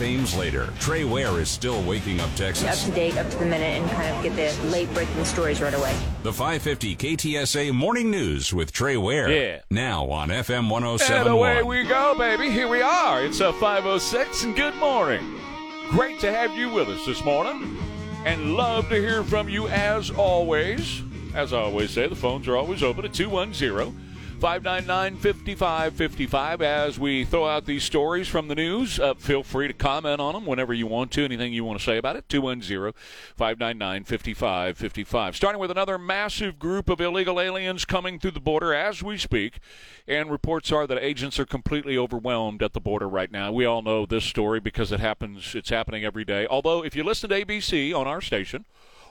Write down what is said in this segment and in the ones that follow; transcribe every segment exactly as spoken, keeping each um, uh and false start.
themes later. Trey Ware is still waking up Texas. Up to date, up to the minute, and kind of get the late-breaking stories right away. The five fifty K T S A Morning News with Trey Ware. Yeah. Now on F M one oh seven point one. And away we go, baby. Here we are. It's a five oh six, and good morning. Great to have you with us this morning. And love to hear from you as always. As I always say, the phones are always open at two one zero, five nine nine, five five five five. As we throw out these stories from the news, uh, feel free to comment on them whenever you want to. Anything you want to say about it, two one zero, five nine nine, five five five five. Starting with another massive group of illegal aliens coming through the border as we speak. And reports are that agents are completely overwhelmed at the border right now. We all know this story because it happens. It's happening every day. Although if you listen to A B C on our station,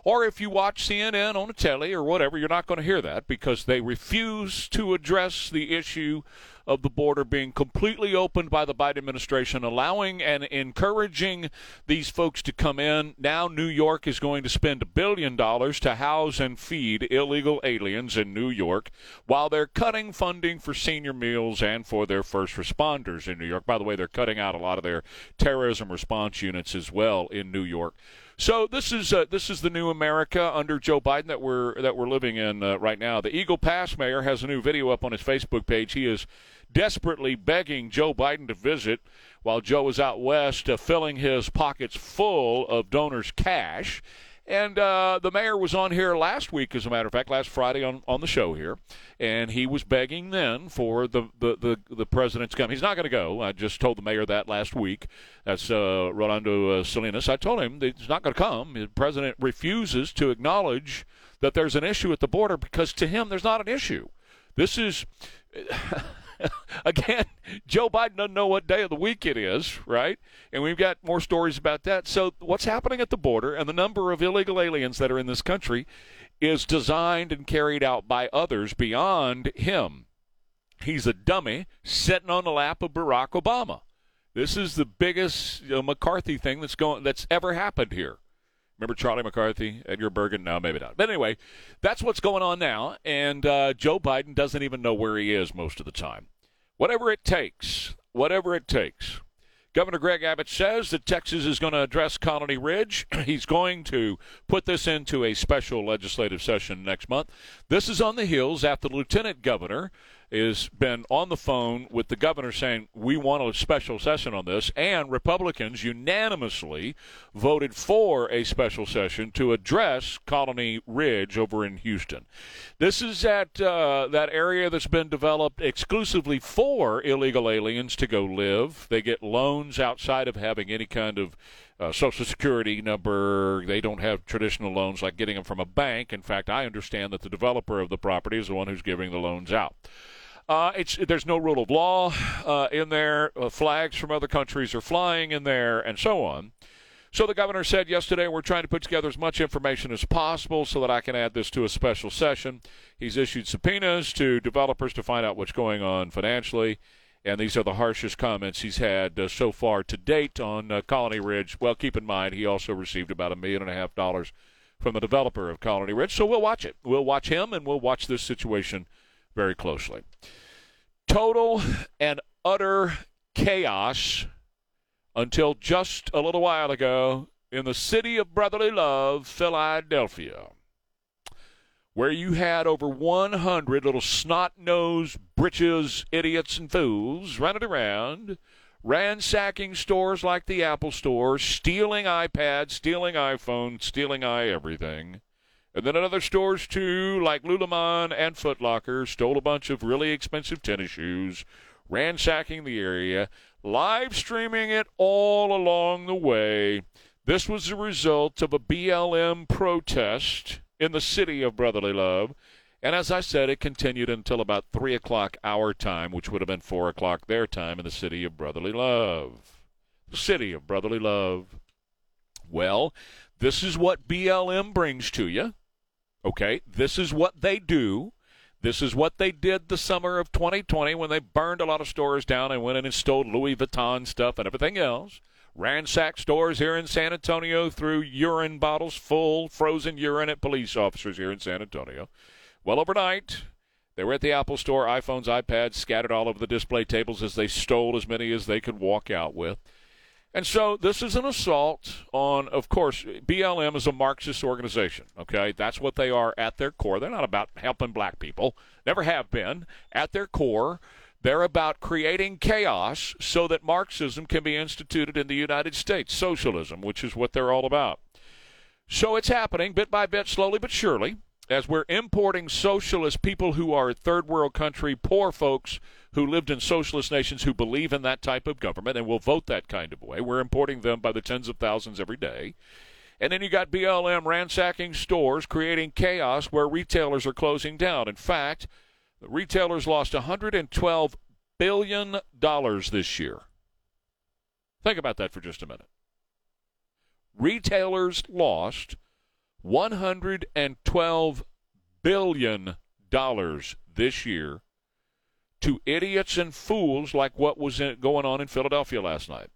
or if you watch C N N on a telly or whatever, you're not going to hear that because they refuse to address the issue of the border being completely opened by the Biden administration, allowing and encouraging these folks to come in. Now New York is going to spend a billion dollars to house and feed illegal aliens in New York while they're cutting funding for senior meals and for their first responders in New York. By the way, they're cutting out a lot of their terrorism response units as well in New York. So this is uh, this is the new America under Joe Biden that we're that we're living in uh, right now. The Eagle Pass mayor has a new video up on his Facebook page. He is desperately begging Joe Biden to visit while Joe is out west, uh, filling his pockets full of donors' cash. And uh, the mayor was on here last week, as a matter of fact, last Friday on, on the show here, and he was begging then for the the, the, the president to come. He's not going to go. I just told the mayor that last week. That's uh, Rolando uh, Salinas. I told him that he's not going to come. The president refuses to acknowledge that there's an issue at the border because to him there's not an issue. This is, again, Joe Biden doesn't know what day of the week it is, right? And we've got more stories about that. So what's happening at the border and the number of illegal aliens that are in this country is designed and carried out by others beyond him. He's a dummy sitting on the lap of Barack Obama. This is the biggest you know, McCarthy thing that's going that's ever happened here. Remember Charlie McCarthy, Edgar Bergen? No, maybe not. But anyway, that's what's going on now, and uh, Joe Biden doesn't even know where he is most of the time. Whatever it takes, whatever it takes. Governor Greg Abbott says that Texas is going to address Colony Ridge. He's going to put this into a special legislative session next month. This is on the heels after the lieutenant governor has been on the phone with the governor saying, we want a special session on this, and Republicans unanimously voted for a special session to address Colony Ridge over in Houston. This is that, uh, that area that's been developed exclusively for illegal aliens to go live. They get loans outside of having any kind of Uh, Social Security number. They don't have traditional loans like getting them from a bank. In fact, I understand that the developer of the property is the one who's giving the loans out. Uh, it's there's no rule of law uh, in there. Uh, flags from other countries are flying in there and so on. So the governor said yesterday, we're trying to put together as much information as possible so that I can add this to a special session. He's issued subpoenas to developers to find out what's going on financially. And these are the harshest comments he's had uh, so far to date on uh, Colony Ridge. Well, keep in mind, he also received about a million and a half dollars from the developer of Colony Ridge. So we'll watch it. We'll watch him, and we'll watch this situation very closely. Total and utter chaos until just a little while ago in the city of brotherly love, Philadelphia, where you had over one hundred little snot-nosed, britches, idiots, and fools running around, ransacking stores like the Apple store, stealing iPads, stealing iPhones, stealing i-everything. And then other stores, too, like Lululemon and Foot Locker, stole a bunch of really expensive tennis shoes, ransacking the area, live streaming it all along the way. This was the result of a B L M protest in the city of brotherly love. And as I said, it continued until about three o'clock our time, which would have been four o'clock their time in the city of brotherly love. The city of brotherly love. Well, this is what B L M brings to you. Okay, this is what they do. This is what they did the summer of twenty twenty when they burned a lot of stores down and went in and stole Louis Vuitton stuff and everything else. Ransacked stores here in San Antonio, threw urine bottles full, frozen urine at police officers here in San Antonio. Well, overnight, they were at the Apple store, iPhones, iPads, scattered all over the display tables as they stole as many as they could walk out with. And so this is an assault on, of course, B L M is a Marxist organization, okay? That's what they are at their core. They're not about helping black people, never have been. At their core, they're about creating chaos so that Marxism can be instituted in the United States, socialism, which is what they're all about. So it's happening bit by bit, slowly but surely, as we're importing socialist people who are third world country, poor folks who lived in socialist nations who believe in that type of government and will vote that kind of way. We're importing them by the tens of thousands every day. And then you got B L M ransacking stores, creating chaos where retailers are closing down. In fact, the retailers lost one hundred twelve billion dollars this year. Think about that for just a minute. Retailers lost one hundred twelve billion dollars this year to idiots and fools like what was in, going on in Philadelphia last night.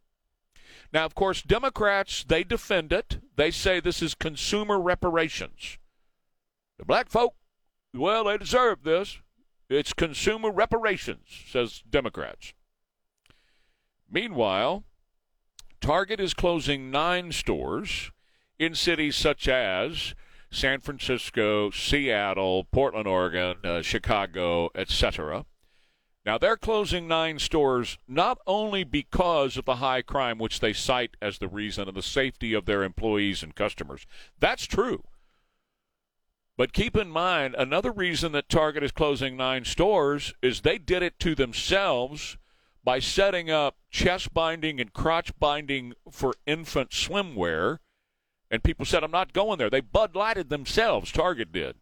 Now, of course, Democrats, they defend it. They say this is consumer reparations. The black folk, well, they deserve this. It's consumer reparations, says Democrats. Meanwhile, Target is closing nine stores in cities such as San Francisco, Seattle, Portland, Oregon, uh, Chicago, et cetera. Now, they're closing nine stores not only because of the high crime, which they cite as the reason, and the safety of their employees and customers. That's true. But keep in mind, another reason that Target is closing nine stores is they did it to themselves by setting up chest binding and crotch binding for infant swimwear. And people said, I'm not going there. They Bud Lighted themselves, Target did.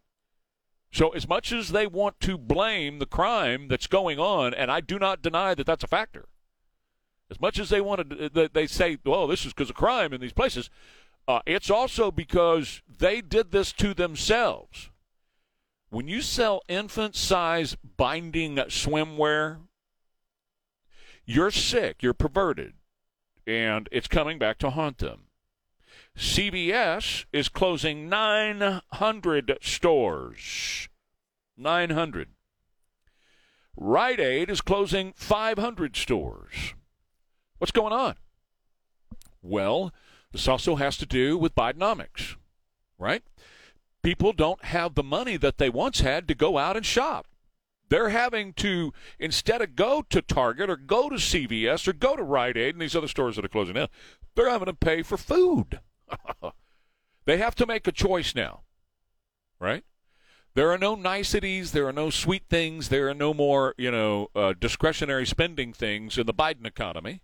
So as much as they want to blame the crime that's going on, and I do not deny that that's a factor, as much as they want to, they say, well, this is because of crime in these places, uh, it's also because they did this to themselves. When you sell infant-size binding swimwear, you're sick, you're perverted, and it's coming back to haunt them. C V S is closing nine hundred stores. nine hundred. Rite Aid is closing five hundred stores. What's going on? Well, this also has to do with Bidenomics, right? People don't have the money that they once had to go out and shop. They're having to, instead of go to Target or go to C V S or go to Rite Aid and these other stores that are closing down, they're having to pay for food. They have to make a choice now, right? There are no niceties. There are no sweet things. There are no more, you know, uh, discretionary spending things in the Biden economy.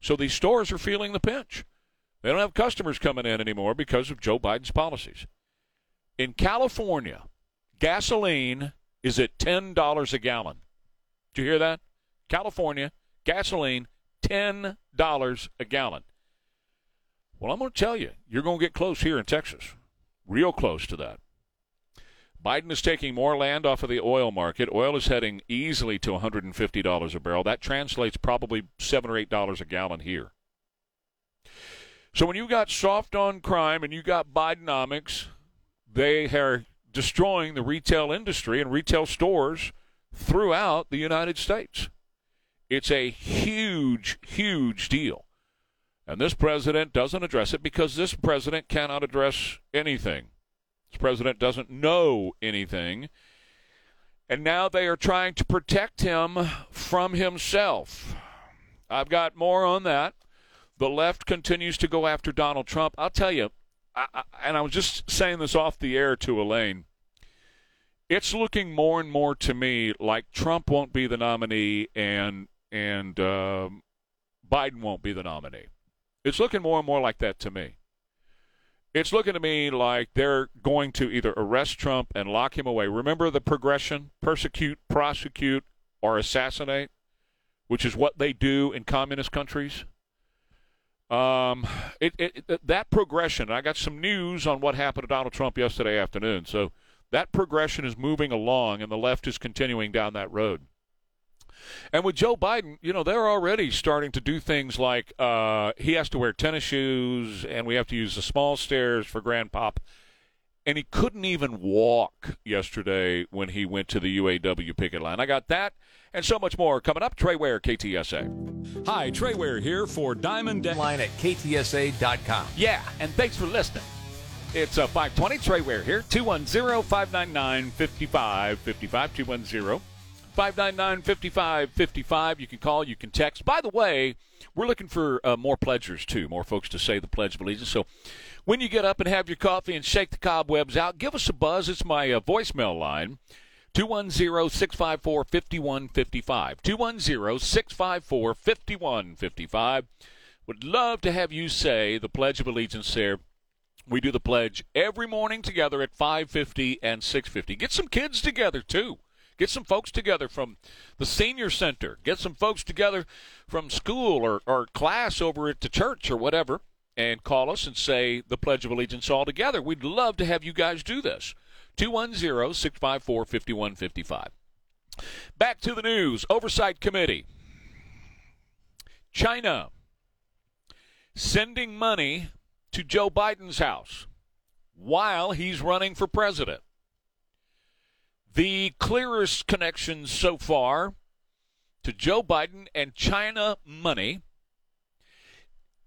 So these stores are feeling the pinch. They don't have customers coming in anymore because of Joe Biden's policies. In California, gasoline is at ten dollars a gallon. Did you hear that? California, gasoline, ten dollars a gallon. Well, I'm going to tell you, you're going to get close here in Texas, real close to that. Biden is taking more land off of the oil market. Oil is heading easily to one hundred fifty dollars a barrel. That translates probably seven dollars or eight dollars a gallon here. So when you got soft on crime and you got Bidenomics, they are destroying the retail industry and retail stores throughout the United States. It's a huge, huge deal. And this president doesn't address it because this president cannot address anything. This president doesn't know anything. And now they are trying to protect him from himself. I've got more on that. The left continues to go after Donald Trump. I'll tell you, I, I, and I was just saying this off the air to Elaine, it's looking more and more to me like Trump won't be the nominee and, and um, Biden won't be the nominee. It's looking more and more like that to me. It's looking to me like they're going to either arrest Trump and lock him away. Remember the progression, persecute, prosecute, or assassinate, which is what they do in communist countries. Um, it, it, it, that progression, I got some news on what happened to Donald Trump yesterday afternoon. So that progression is moving along, and the left is continuing down that road. And with Joe Biden, you know, they're already starting to do things like uh, he has to wear tennis shoes and we have to use the small stairs for Grandpop. And he couldn't even walk yesterday when he went to the U A W picket line. I got that and so much more coming up. Trey Ware, K T S A. Hi, Trey Ware here for Diamond Online at K T S A dot com. Yeah, and thanks for listening. It's a five twenty. Trey Ware here, two one zero, five nine nine, five five five five, two one zero, five nine nine, five five five five. You can call, you can text. By the way, we're looking for uh, more pledgers, too, more folks to say the Pledge of Allegiance. So when you get up and have your coffee and shake the cobwebs out, give us a buzz. It's my uh, voicemail line, two one zero, six five four, five one five five, two one zero, six five four, five one five five. Would love to have you say the Pledge of Allegiance there. We do the pledge every morning together at five fifty and six fifty. Get some kids together, too. Get some folks together from the senior center. Get some folks together from school or, or class over at the church or whatever, and call us and say the Pledge of Allegiance all together. We'd love to have you guys do this. two one zero, six five four, five one five five. Back to the news. Oversight Committee. China sending money to Joe Biden's house while he's running for president. The clearest connections so far to Joe Biden and China money.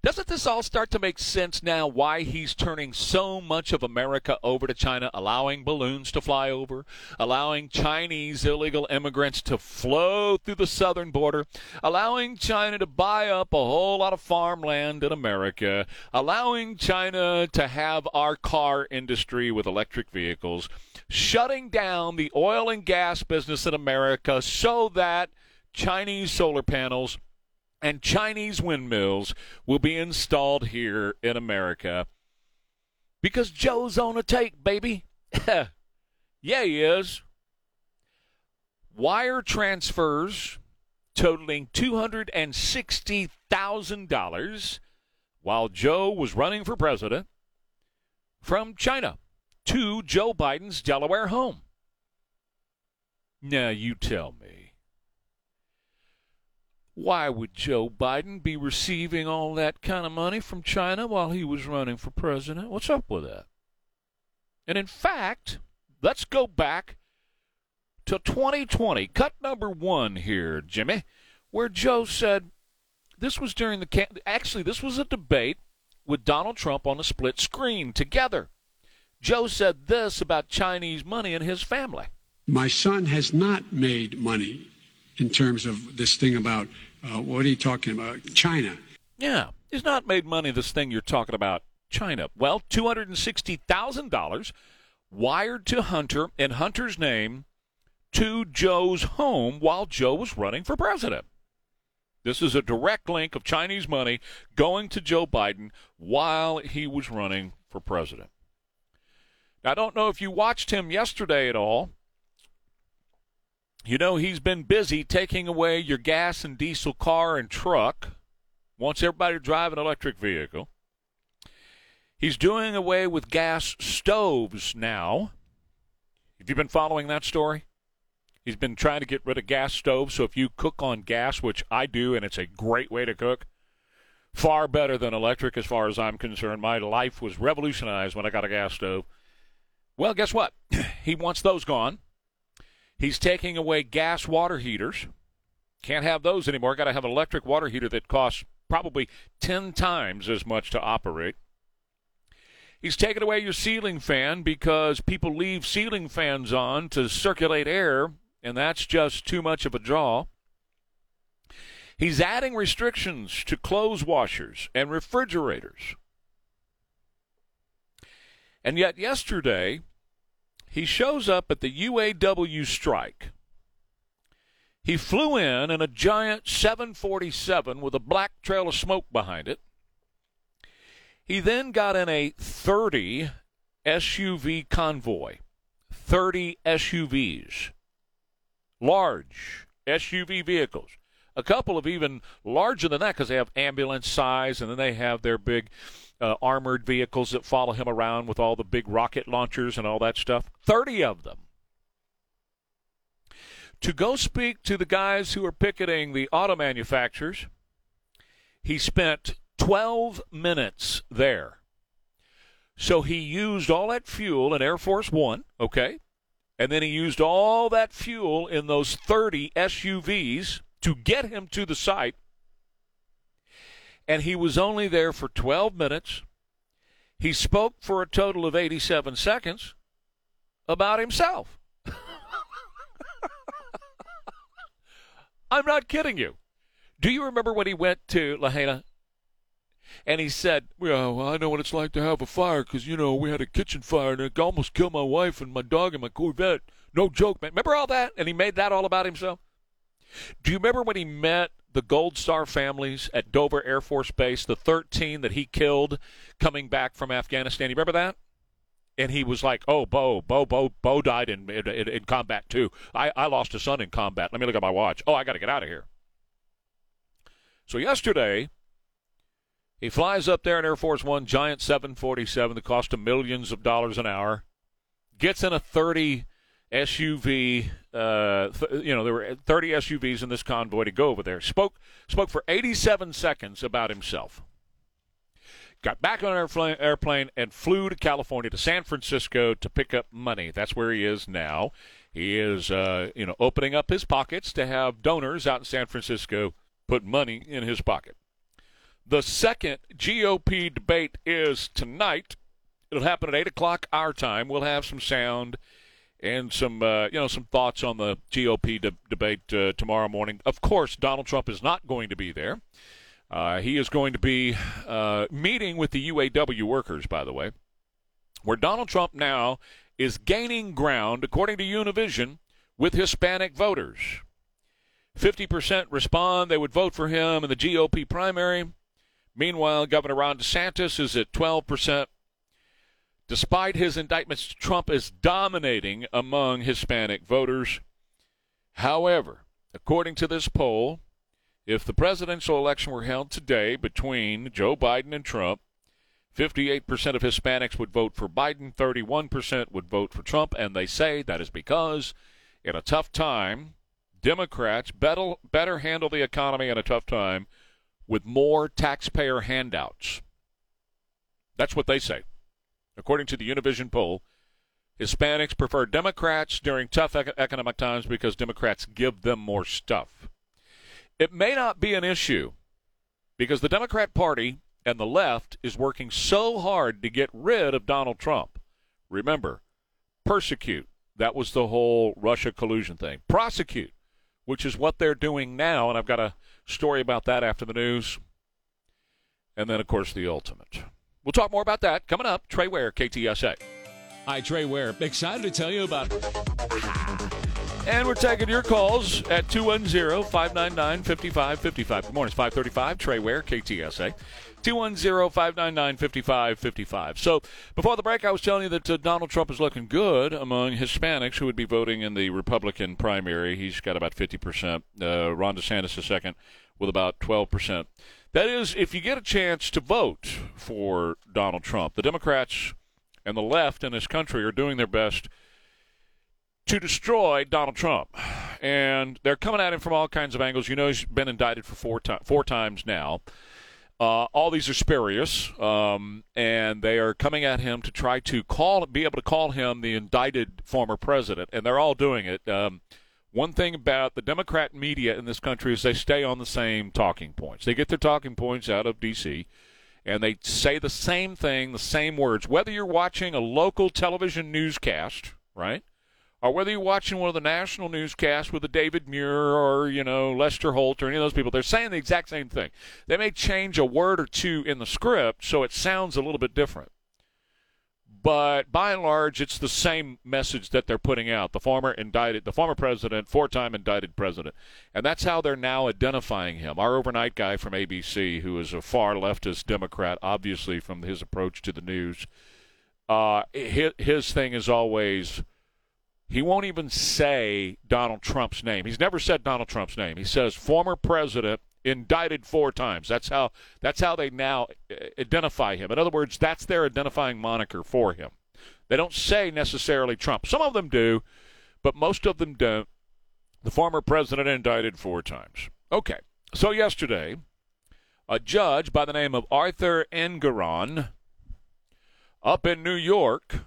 Doesn't this all start to make sense now, why he's turning so much of America over to China, allowing balloons to fly over, allowing Chinese illegal immigrants to flow through the southern border, allowing China to buy up a whole lot of farmland in America, allowing China to have our car industry with electric vehicles, shutting down the oil and gas business in America so that Chinese solar panels and Chinese windmills will be installed here in America because Joe's on a take, baby. Yeah, he is. Wire transfers totaling two hundred sixty thousand dollars while Joe was running for president from China to Joe Biden's Delaware home. Now you tell me. Why would Joe Biden be receiving all that kind of money from China while he was running for president? What's up with that? And in fact, let's go back to twenty twenty, cut number one here, Jimmy, where Joe said, this was during the, actually this was a debate with Donald Trump on a split screen together. Joe said this about Chinese money and his family. My son has not made money in terms of this thing about, uh, what are you talking about, China. Yeah, he's not made money, this thing you're talking about, China. Well, two hundred sixty thousand dollars wired to Hunter in Hunter's name to Joe's home while Joe was running for president. This is a direct link of Chinese money going to Joe Biden while he was running for president. Now, I don't know if you watched him yesterday at all. You know, he's been busy taking away your gas and diesel car and truck, wants everybody to drive an electric vehicle. He's doing away with gas stoves now. Have you been following that story? He's been trying to get rid of gas stoves, so if you cook on gas, which I do, and it's a great way to cook, far better than electric as far as I'm concerned. My life was revolutionized when I got a gas stove. Well, guess what? He wants those gone. He's taking away gas water heaters. Can't have those anymore. Got to have an electric water heater that costs probably ten times as much to operate. He's taking away your ceiling fan because people leave ceiling fans on to circulate air, and that's just too much of a draw. He's adding restrictions to clothes washers and refrigerators. And yet yesterday, he shows up at the U A W strike. He flew in in a giant seven forty-seven with a black trail of smoke behind it. He then got in a thirty S U V convoy, thirty S U Vs, large S U V vehicles, a couple of even larger than that because they have ambulance size, and then they have their big Uh, armored vehicles that follow him around with all the big rocket launchers and all that stuff. thirty of them. To go speak to the guys who are picketing the auto manufacturers, he spent twelve minutes there. So he used all that fuel in Air Force One, okay? And then he used all that fuel in those thirty S U Vs to get him to the site. And he was only there for twelve minutes. He spoke for a total of eighty-seven seconds about himself. I'm not kidding you. Do you remember when he went to Lahaina? And he said, well, I know what it's like to have a fire because, you know, we had a kitchen fire and it almost killed my wife and my dog and my Corvette. No joke, man. Remember all that? And he made that all about himself? Do you remember when he met the Gold Star families at Dover Air Force Base, the thirteen that he killed coming back from Afghanistan? You remember that? And he was like, oh, Bo, Bo, Bo, Bo died in in, in combat too. I, I lost a son in combat. Let me look at my watch. Oh, I got to get out of here. So yesterday, he flies up there in Air Force One, giant seven forty-seven that cost him millions of dollars an hour, gets in a thirty S U V, uh, th- you know, there were thirty S U Vs in this convoy to go over there, spoke spoke for eighty-seven seconds about himself, got back on an airplane and flew to California, to San Francisco, to pick up money. That's where he is now. He is, uh, you know, opening up his pockets to have donors out in San Francisco put money in his pocket. The second G O P debate is tonight. It'll happen at eight o'clock our time. We'll have some sound and some, uh, you know, some thoughts on the G O P de- debate uh, tomorrow morning. Of course, Donald Trump is not going to be there. Uh, he is going to be uh, meeting with the U A W workers, by the way, where Donald Trump now is gaining ground, according to Univision, with Hispanic voters. fifty percent respond they would vote for him in the G O P primary. Meanwhile, Governor Ron DeSantis is at twelve percent. Despite his indictments, Trump is dominating among Hispanic voters. However, according to this poll, if the presidential election were held today between Joe Biden and Trump, fifty-eight percent of Hispanics would vote for Biden, thirty-one percent would vote for Trump, and they say that is because in a tough time, Democrats better, better handle the economy in a tough time with more taxpayer handouts. That's what they say. According to the Univision poll, Hispanics prefer Democrats during tough economic times because Democrats give them more stuff. It may not be an issue because the Democrat Party and the left is working so hard to get rid of Donald Trump. Remember, persecute. That was the whole Russia collusion thing. Prosecute, which is what they're doing now, and I've got a story about that after the news. And then, of course, the ultimate. We'll talk more about that coming up. Trey Ware, K T S A. Hi, Trey Ware. Excited to tell you about... And we're taking your calls at two one zero, five nine nine, five five five five. Good morning. It's five thirty-five. Trey Ware, K T S A. two one zero, five nine nine, five five five five. So before the break, I was telling you that uh, Donald Trump is looking good among Hispanics who would be voting in the Republican primary. He's got about fifty percent. Uh, Ron DeSantis is second with about twelve percent. That is, if you get a chance to vote for Donald Trump, the Democrats and the left in this country are doing their best to destroy Donald Trump. And they're coming at him from all kinds of angles. You know he's been indicted for four, to- four times now. Uh, all these are spurious, um, and they are coming at him to try to call, be able to call him the indicted former president, and they're all doing it. Um, one thing about the Democrat media in this country is they stay on the same talking points. They get their talking points out of D C, and they say the same thing, the same words. Whether you're watching a local television newscast, right, or whether you're watching one of the national newscasts with a David Muir or, you know, Lester Holt or any of those people, they're saying the exact same thing. They may change a word or two in the script so it sounds a little bit different. But by and large, it's the same message that they're putting out, the former indicted, the former president, four-time indicted president. And that's how they're now identifying him. Our overnight guy from A B C, who is a far leftist Democrat, obviously, from his approach to the news, uh, his, his thing is always... He won't even say Donald Trump's name. He's never said Donald Trump's name. He says former president indicted four times. That's how that's how they now identify him. In other words, that's their identifying moniker for him. They don't say necessarily Trump. Some of them do, but most of them don't. The former president indicted four times. Okay. So yesterday, a judge by the name of Arthur Engeron up in New York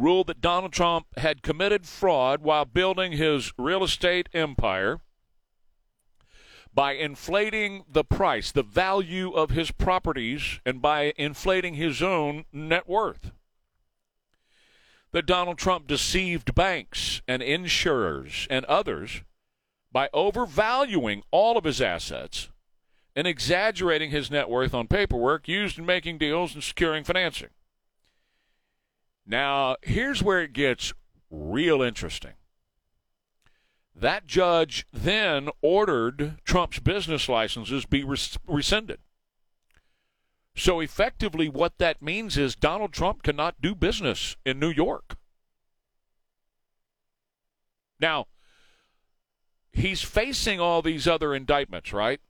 ruled that Donald Trump had committed fraud while building his real estate empire by inflating the price, the value of his properties, and by inflating his own net worth. That Donald Trump deceived banks and insurers and others by overvaluing all of his assets and exaggerating his net worth on paperwork used in making deals and securing financing. Now, here's where it gets real interesting. That judge then ordered Trump's business licenses be res- rescinded. So effectively what that means is Donald Trump cannot do business in New York. Now, he's facing all these other indictments, right?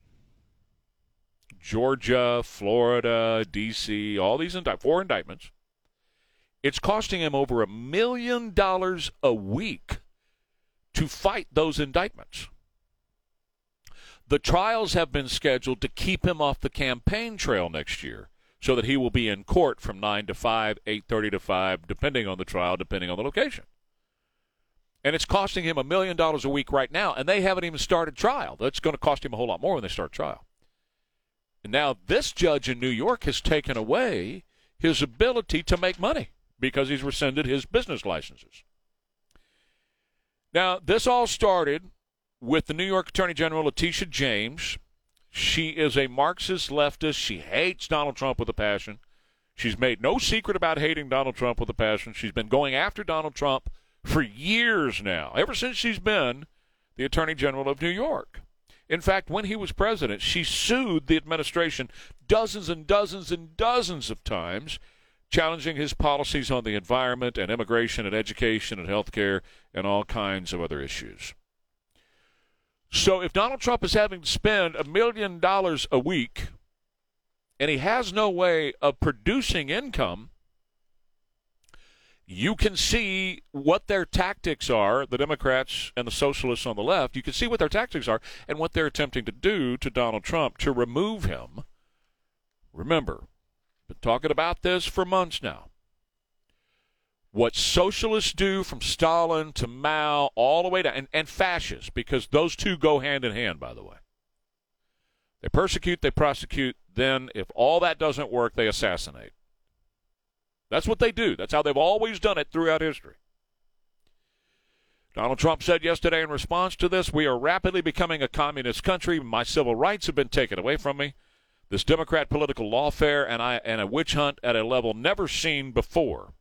Georgia, Florida, D C, all these indict- four indictments. It's costing him over a million dollars a week to fight those indictments. The trials have been scheduled to keep him off the campaign trail next year so that he will be in court from nine to five, eight thirty to five, depending on the trial, depending on the location. And it's costing him a million dollars a week right now, and they haven't even started trial. That's going to cost him a whole lot more when they start trial. And now this judge in New York has taken away his ability to make money because he's rescinded his business licenses. Now, this all started with the New York Attorney General Letitia James. She is a Marxist leftist. She hates Donald Trump with a passion. She's made no secret about hating Donald Trump with a passion. She's been going after Donald Trump for years now, ever since she's been the Attorney General of New York. In fact, when he was president, she sued the administration dozens and dozens and dozens of times, challenging his policies on the environment and immigration and education and health care and all kinds of other issues. So if Donald Trump is having to spend a million dollars a week and he has no way of producing income, you can see what their tactics are, the Democrats and the socialists on the left. You can see what their tactics are and what they're attempting to do to Donald Trump to remove him. Remember, been talking about this for months now. What socialists do from Stalin to Mao all the way down, and, and fascists, because those two go hand in hand, by the way. They persecute, they prosecute, then if all that doesn't work, they assassinate. That's what they do. That's how they've always done it throughout history. Donald Trump said yesterday in response to this, "We are rapidly becoming a communist country. My civil rights have been taken away from me. This Democrat political lawfare and, I, and a witch hunt at a level never seen before."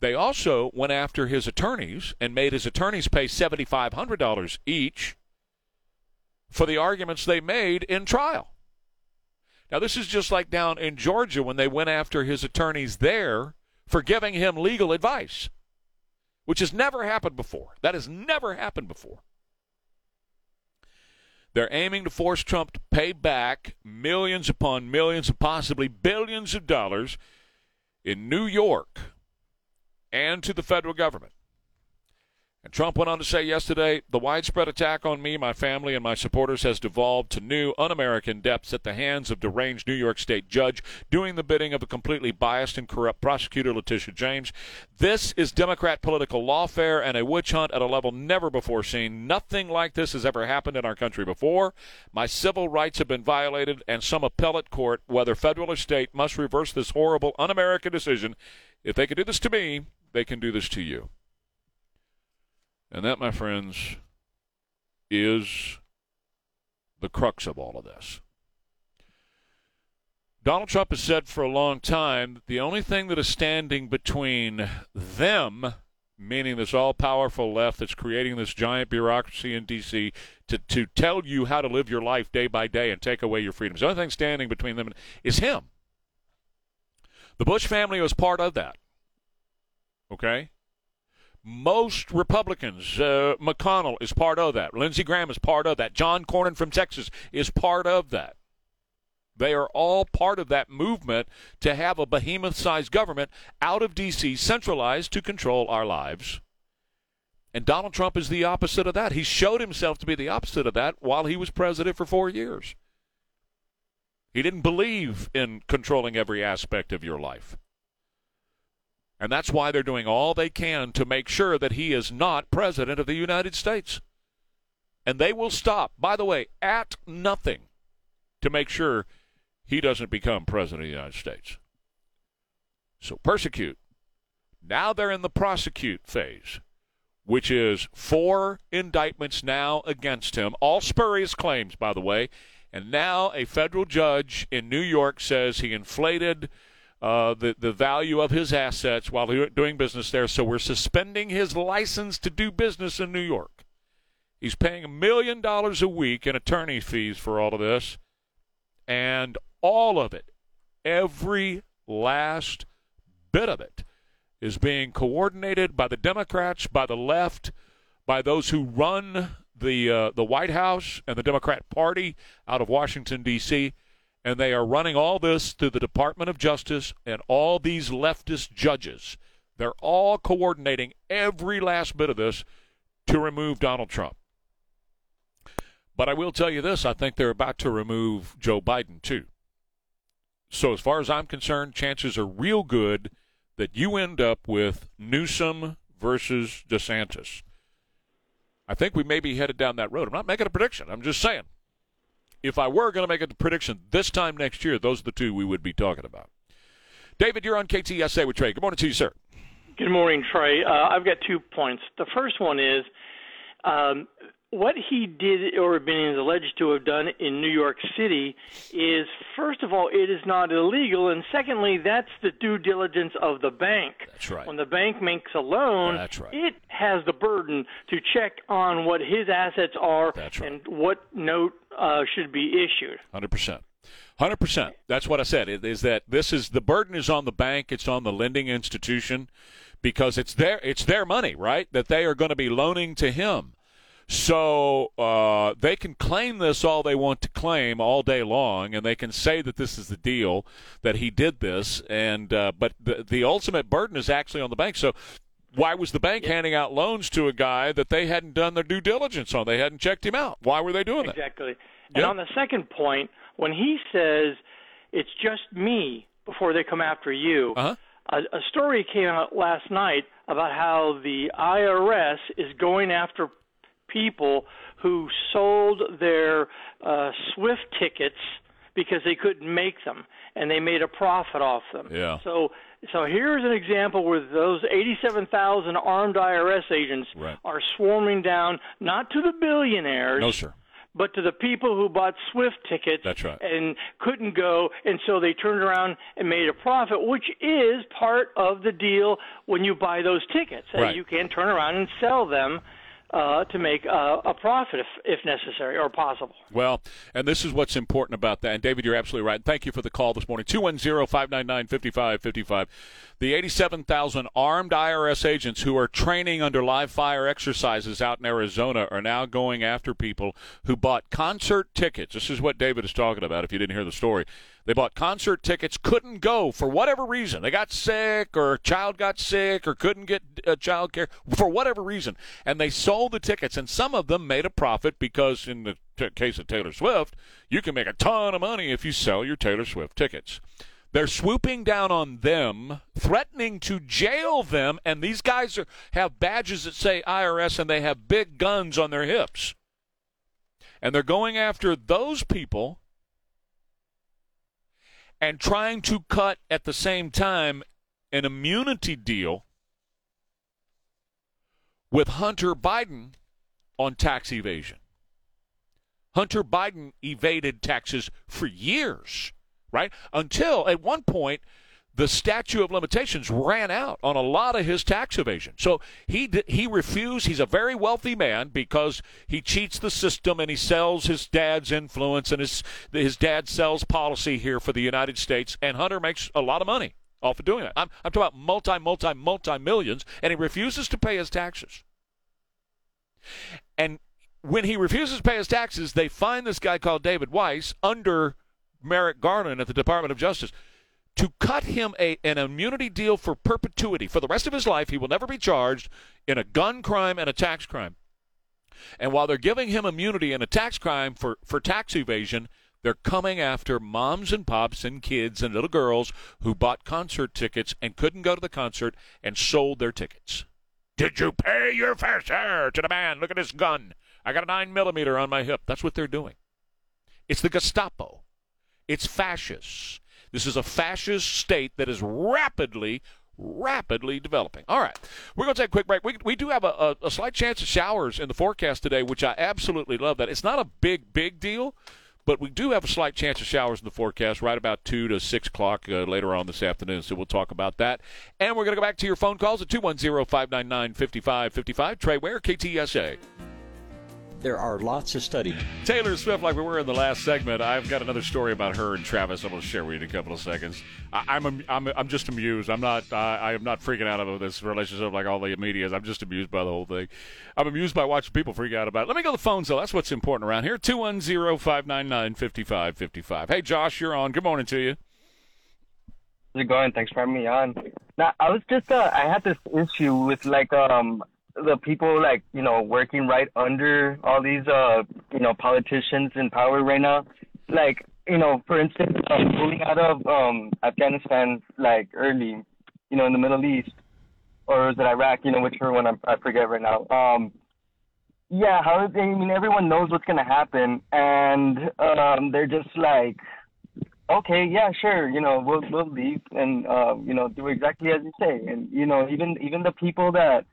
They also went after his attorneys and made his attorneys pay seven thousand five hundred dollars each for the arguments they made in trial. Now, this is just like down in Georgia when they went after his attorneys there for giving him legal advice, which has never happened before. That has never happened before. They're aiming to force Trump to pay back millions upon millions and possibly billions of dollars in New York and to the federal government. And Trump went on to say yesterday, "The widespread attack on me, my family, and my supporters has devolved to new un-American depths at the hands of deranged New York State judge doing the bidding of a completely biased and corrupt prosecutor, Letitia James. This is Democrat political lawfare and a witch hunt at a level never before seen. Nothing like this has ever happened in our country before. My civil rights have been violated, and some appellate court, whether federal or state, must reverse this horrible un-American decision. If they can do this to me, they can do this to you." And that, my friends, is the crux of all of this. Donald Trump has said for a long time that the only thing that is standing between them, meaning this all-powerful left that's creating this giant bureaucracy in D C to, to tell you how to live your life day by day and take away your freedoms, the only thing standing between them is him. The Bush family was part of that. Okay? Most Republicans, uh, McConnell is part of that. Lindsey Graham is part of that. John Cornyn from Texas is part of that. They are all part of that movement to have a behemoth-sized government out of D C, centralized to control our lives. And Donald Trump is the opposite of that. He showed himself to be the opposite of that while he was president for four years. He didn't believe in controlling every aspect of your life. And that's why they're doing all they can to make sure that he is not president of the United States. And they will stop, by the way, at nothing to make sure he doesn't become president of the United States. So persecute. Now they're in the prosecute phase, which is four indictments now against him, all spurious claims, by the way. And now a federal judge in New York says he inflated uh, the, the value of his assets while he was doing business there, so we're suspending his license to do business in New York. He's paying a million dollars a week in attorney fees for all of this, and all of it, every last bit of it, is being coordinated by the Democrats, by the left, by those who run the uh, the White House and the Democrat Party out of Washington, D C, and they are running all this through the Department of Justice and all these leftist judges. They're all coordinating every last bit of this to remove Donald Trump. But I will tell you this, I think they're about to remove Joe Biden too. So as far as I'm concerned, chances are real good that you end up with Newsom versus DeSantis. I think we may be headed down that road. I'm not making a prediction. I'm just saying. If I were going to make a prediction this time next year, those are the two we would be talking about. David, you're on K T S A with Trey. Good morning to you, sir. Good morning, Trey. Uh, I've got two points. The first one is um, what he did or been alleged to have done in New York City is, first of all, it is not illegal, and secondly, that's the due diligence of the bank. That's right. When the bank makes a loan, that's right, it has the burden to check on what his assets are, that's right, and what note uh, should be issued. one hundred percent. one hundred percent. That's what I said, it is that this is the burden is on the bank, it's on the lending institution, because it's their, it's their money, right, that they are going to be loaning to him. So uh, they can claim this all they want to claim all day long, and they can say that this is the deal, that he did this, and uh, but the, the ultimate burden is actually on the bank. So why was the bank yeah. handing out loans to a guy that they hadn't done their due diligence on? They hadn't checked him out. Why were they doing that? Exactly. And yeah. on the second point, when he says, it's just me before they come after you, uh-huh. a, a story came out last night about how the I R S is going after people who sold their uh, SWIFT tickets because they couldn't make them, and they made a profit off them. Yeah. So so here's an example where those eighty-seven thousand armed I R S agents right. are swarming down, not to the billionaires. No, sir. But to the people who bought SWIFT tickets That's right. and couldn't go, and so they turned around and made a profit, which is part of the deal when you buy those tickets. Right. And you can turn around and sell them Uh, to make uh, a profit if, if necessary or possible. Well, and this is what's important about that. And, David, you're absolutely right. Thank you for the call this morning. two one zero, five nine nine, five five five five. The eighty-seven thousand armed I R S agents who are training under live-fire exercises out in Arizona are now going after people who bought concert tickets. This is what David is talking about if you didn't hear the story. They bought concert tickets, couldn't go for whatever reason. They got sick, or a child got sick, or couldn't get uh, child care, for whatever reason. And they sold the tickets, and some of them made a profit because in the t- case of Taylor Swift, you can make a ton of money if you sell your Taylor Swift tickets. They're swooping down on them, threatening to jail them, and these guys are, have badges that say I R S, and they have big guns on their hips. And they're going after those people and trying to cut, at the same time, an immunity deal with Hunter Biden on tax evasion. Hunter Biden evaded taxes for years, right? Until, at one point, the statute of limitations ran out on a lot of his tax evasion. So he he refused. He's a very wealthy man because he cheats the system and he sells his dad's influence and his his dad sells policy here for the United States. And Hunter makes a lot of money off of doing that. I'm, I'm talking about multi, multi, multi millions, and he refuses to pay his taxes. And when he refuses to pay his taxes, they find this guy called David Weiss under Merrick Garland at the Department of Justice to cut him a, an immunity deal for perpetuity. For the rest of his life, he will never be charged in a gun crime and a tax crime. And while they're giving him immunity in a tax crime for, for tax evasion, They're coming after moms and pops and kids and little girls who bought concert tickets and couldn't go to the concert and sold their tickets. Did you pay your fair share to the man? Look at his gun. I got a nine millimeter on my hip. That's what they're doing. It's the Gestapo. It's fascists. This is a fascist state that is rapidly, rapidly developing. All right. We're going to take a quick break. We we do have a, a, a slight chance of showers in the forecast today, which I absolutely love that. It's not a big, big deal, but we do have a slight chance of showers in the forecast right about two to six o'clock uh, later on this afternoon, so we'll talk about that. And we're going to go back to your phone calls at two one zero, five nine nine, five five five five. Trey Ware, K T S A. There are lots of studies. Taylor Swift, like we were in the last segment, I've got another story about her and Travis I'm going to share with you in a couple of seconds. I, I'm, I'm I'm just amused. I'm not I, I am not freaking out about this relationship like all the media is. I'm just amused by the whole thing. I'm amused by watching people freak out about it. Let me go to the phones, though. That's what's important around here. two one zero, five nine nine, five five five five. Hey, Josh, you're on. Good morning to you. How's it going? Thanks for having me on. Now, I was just, uh, I had this issue with, like, um... the people, like, you know, working right under all these, uh, you know, politicians in power right now. Like, you know, for instance, um, moving out of um, Afghanistan, like, early, you know, in the Middle East, or is it Iraq, you know, which one I, I forget right now. Um, yeah, how they, I mean, everyone knows what's going to happen, and um, they're just like, okay, yeah, sure, you know, we'll, we'll leave and, uh, you know, do exactly as you say. And, you know, even even the people that,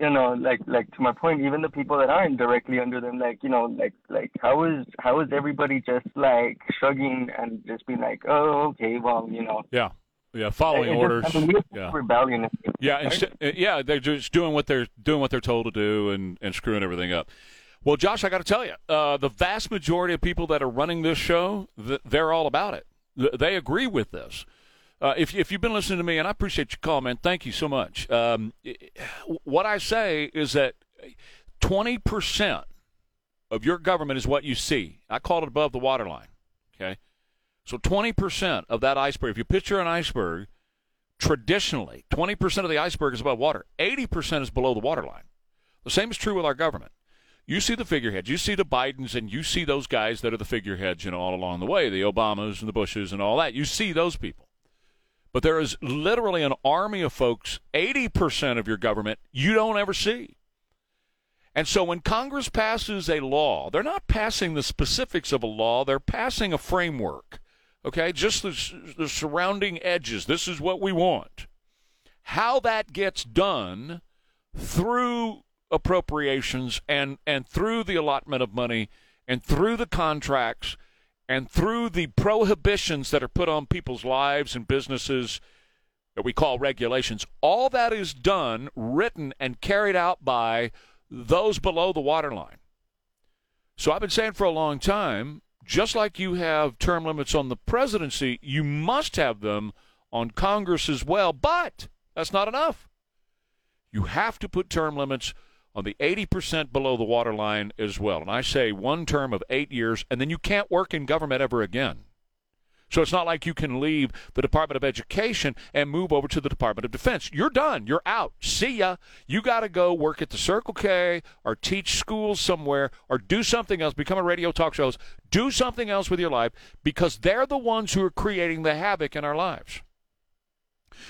you know, like, like to my point, even the people that aren't directly under them, like, you know, like, like how is, how is everybody just like shrugging and just being like, oh, okay, well, you know. Yeah. Yeah. Following like, orders. Just, I mean, yeah. Rebellion. Yeah. Right? Inst- yeah. They're just doing what they're doing, what they're told to do and, and screwing everything up. Well, Josh, I got to tell you, uh, the vast majority of people that are running this show, th- they're all about it. Th- they agree with this. Uh, if, if you've been listening to me, and I appreciate your call, man, thank you so much. Um, it, what I say is that twenty percent of your government is what you see. I call it above the waterline, okay? So twenty percent of that iceberg, if you picture an iceberg, traditionally, twenty percent of the iceberg is above water. eighty percent is below the waterline. The same is true with our government. You see the figureheads. You see the Bidens, and you see those guys that are the figureheads, you know, all along the way, the Obamas and the Bushes and all that. You see those people. But there is literally an army of folks, eighty percent of your government, you don't ever see. And so when Congress passes a law, they're not passing the specifics of a law. They're passing a framework, okay, just the, the surrounding edges. This is what we want. How that gets done through appropriations and, and through the allotment of money and through the contracts and through the prohibitions that are put on people's lives and businesses that we call regulations, all that is done, written, and carried out by those below the waterline. So I've been saying for a long time, just like you have term limits on the presidency, you must have them on Congress as well, but that's not enough. You have to put term limits on the eighty percent below the waterline as well. And I say one term of eight years, and then you can't work in government ever again. So it's not like you can leave the Department of Education and move over to the Department of Defense. You're done. You're out. See ya. You got to go work at the Circle K or teach school somewhere or do something else, become a radio talk show host, do something else with your life because they're the ones who are creating the havoc in our lives.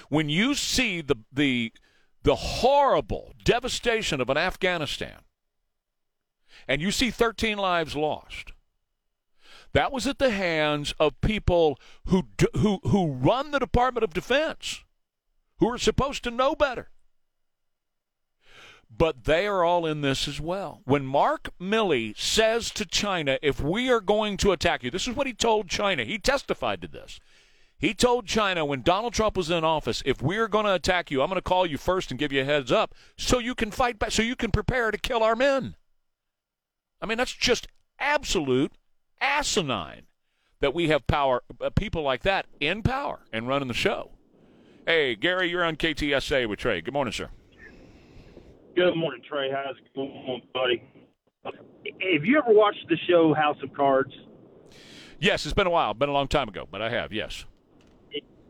When you see the the... the horrible devastation of an Afghanistan, and you see thirteen lives lost. That was at the hands of people who who who run the Department of Defense, who are supposed to know better. But they are all in this as well. When Mark Milley says to China, if we are going to attack you, this is what he told China. He testified to this. He told China when Donald Trump was in office, if we're going to attack you, I'm going to call you first and give you a heads up so you can fight back, so you can prepare to kill our men. I mean, that's just absolute asinine that we have power, uh, people like that in power and running the show. Hey, Gary, you're on K T S A with Trey. Good morning, sir. Good morning, Trey. How's it going, buddy? Have you ever watched the show House of Cards? Yes, it's been a while. Been a long time ago, but I have, yes.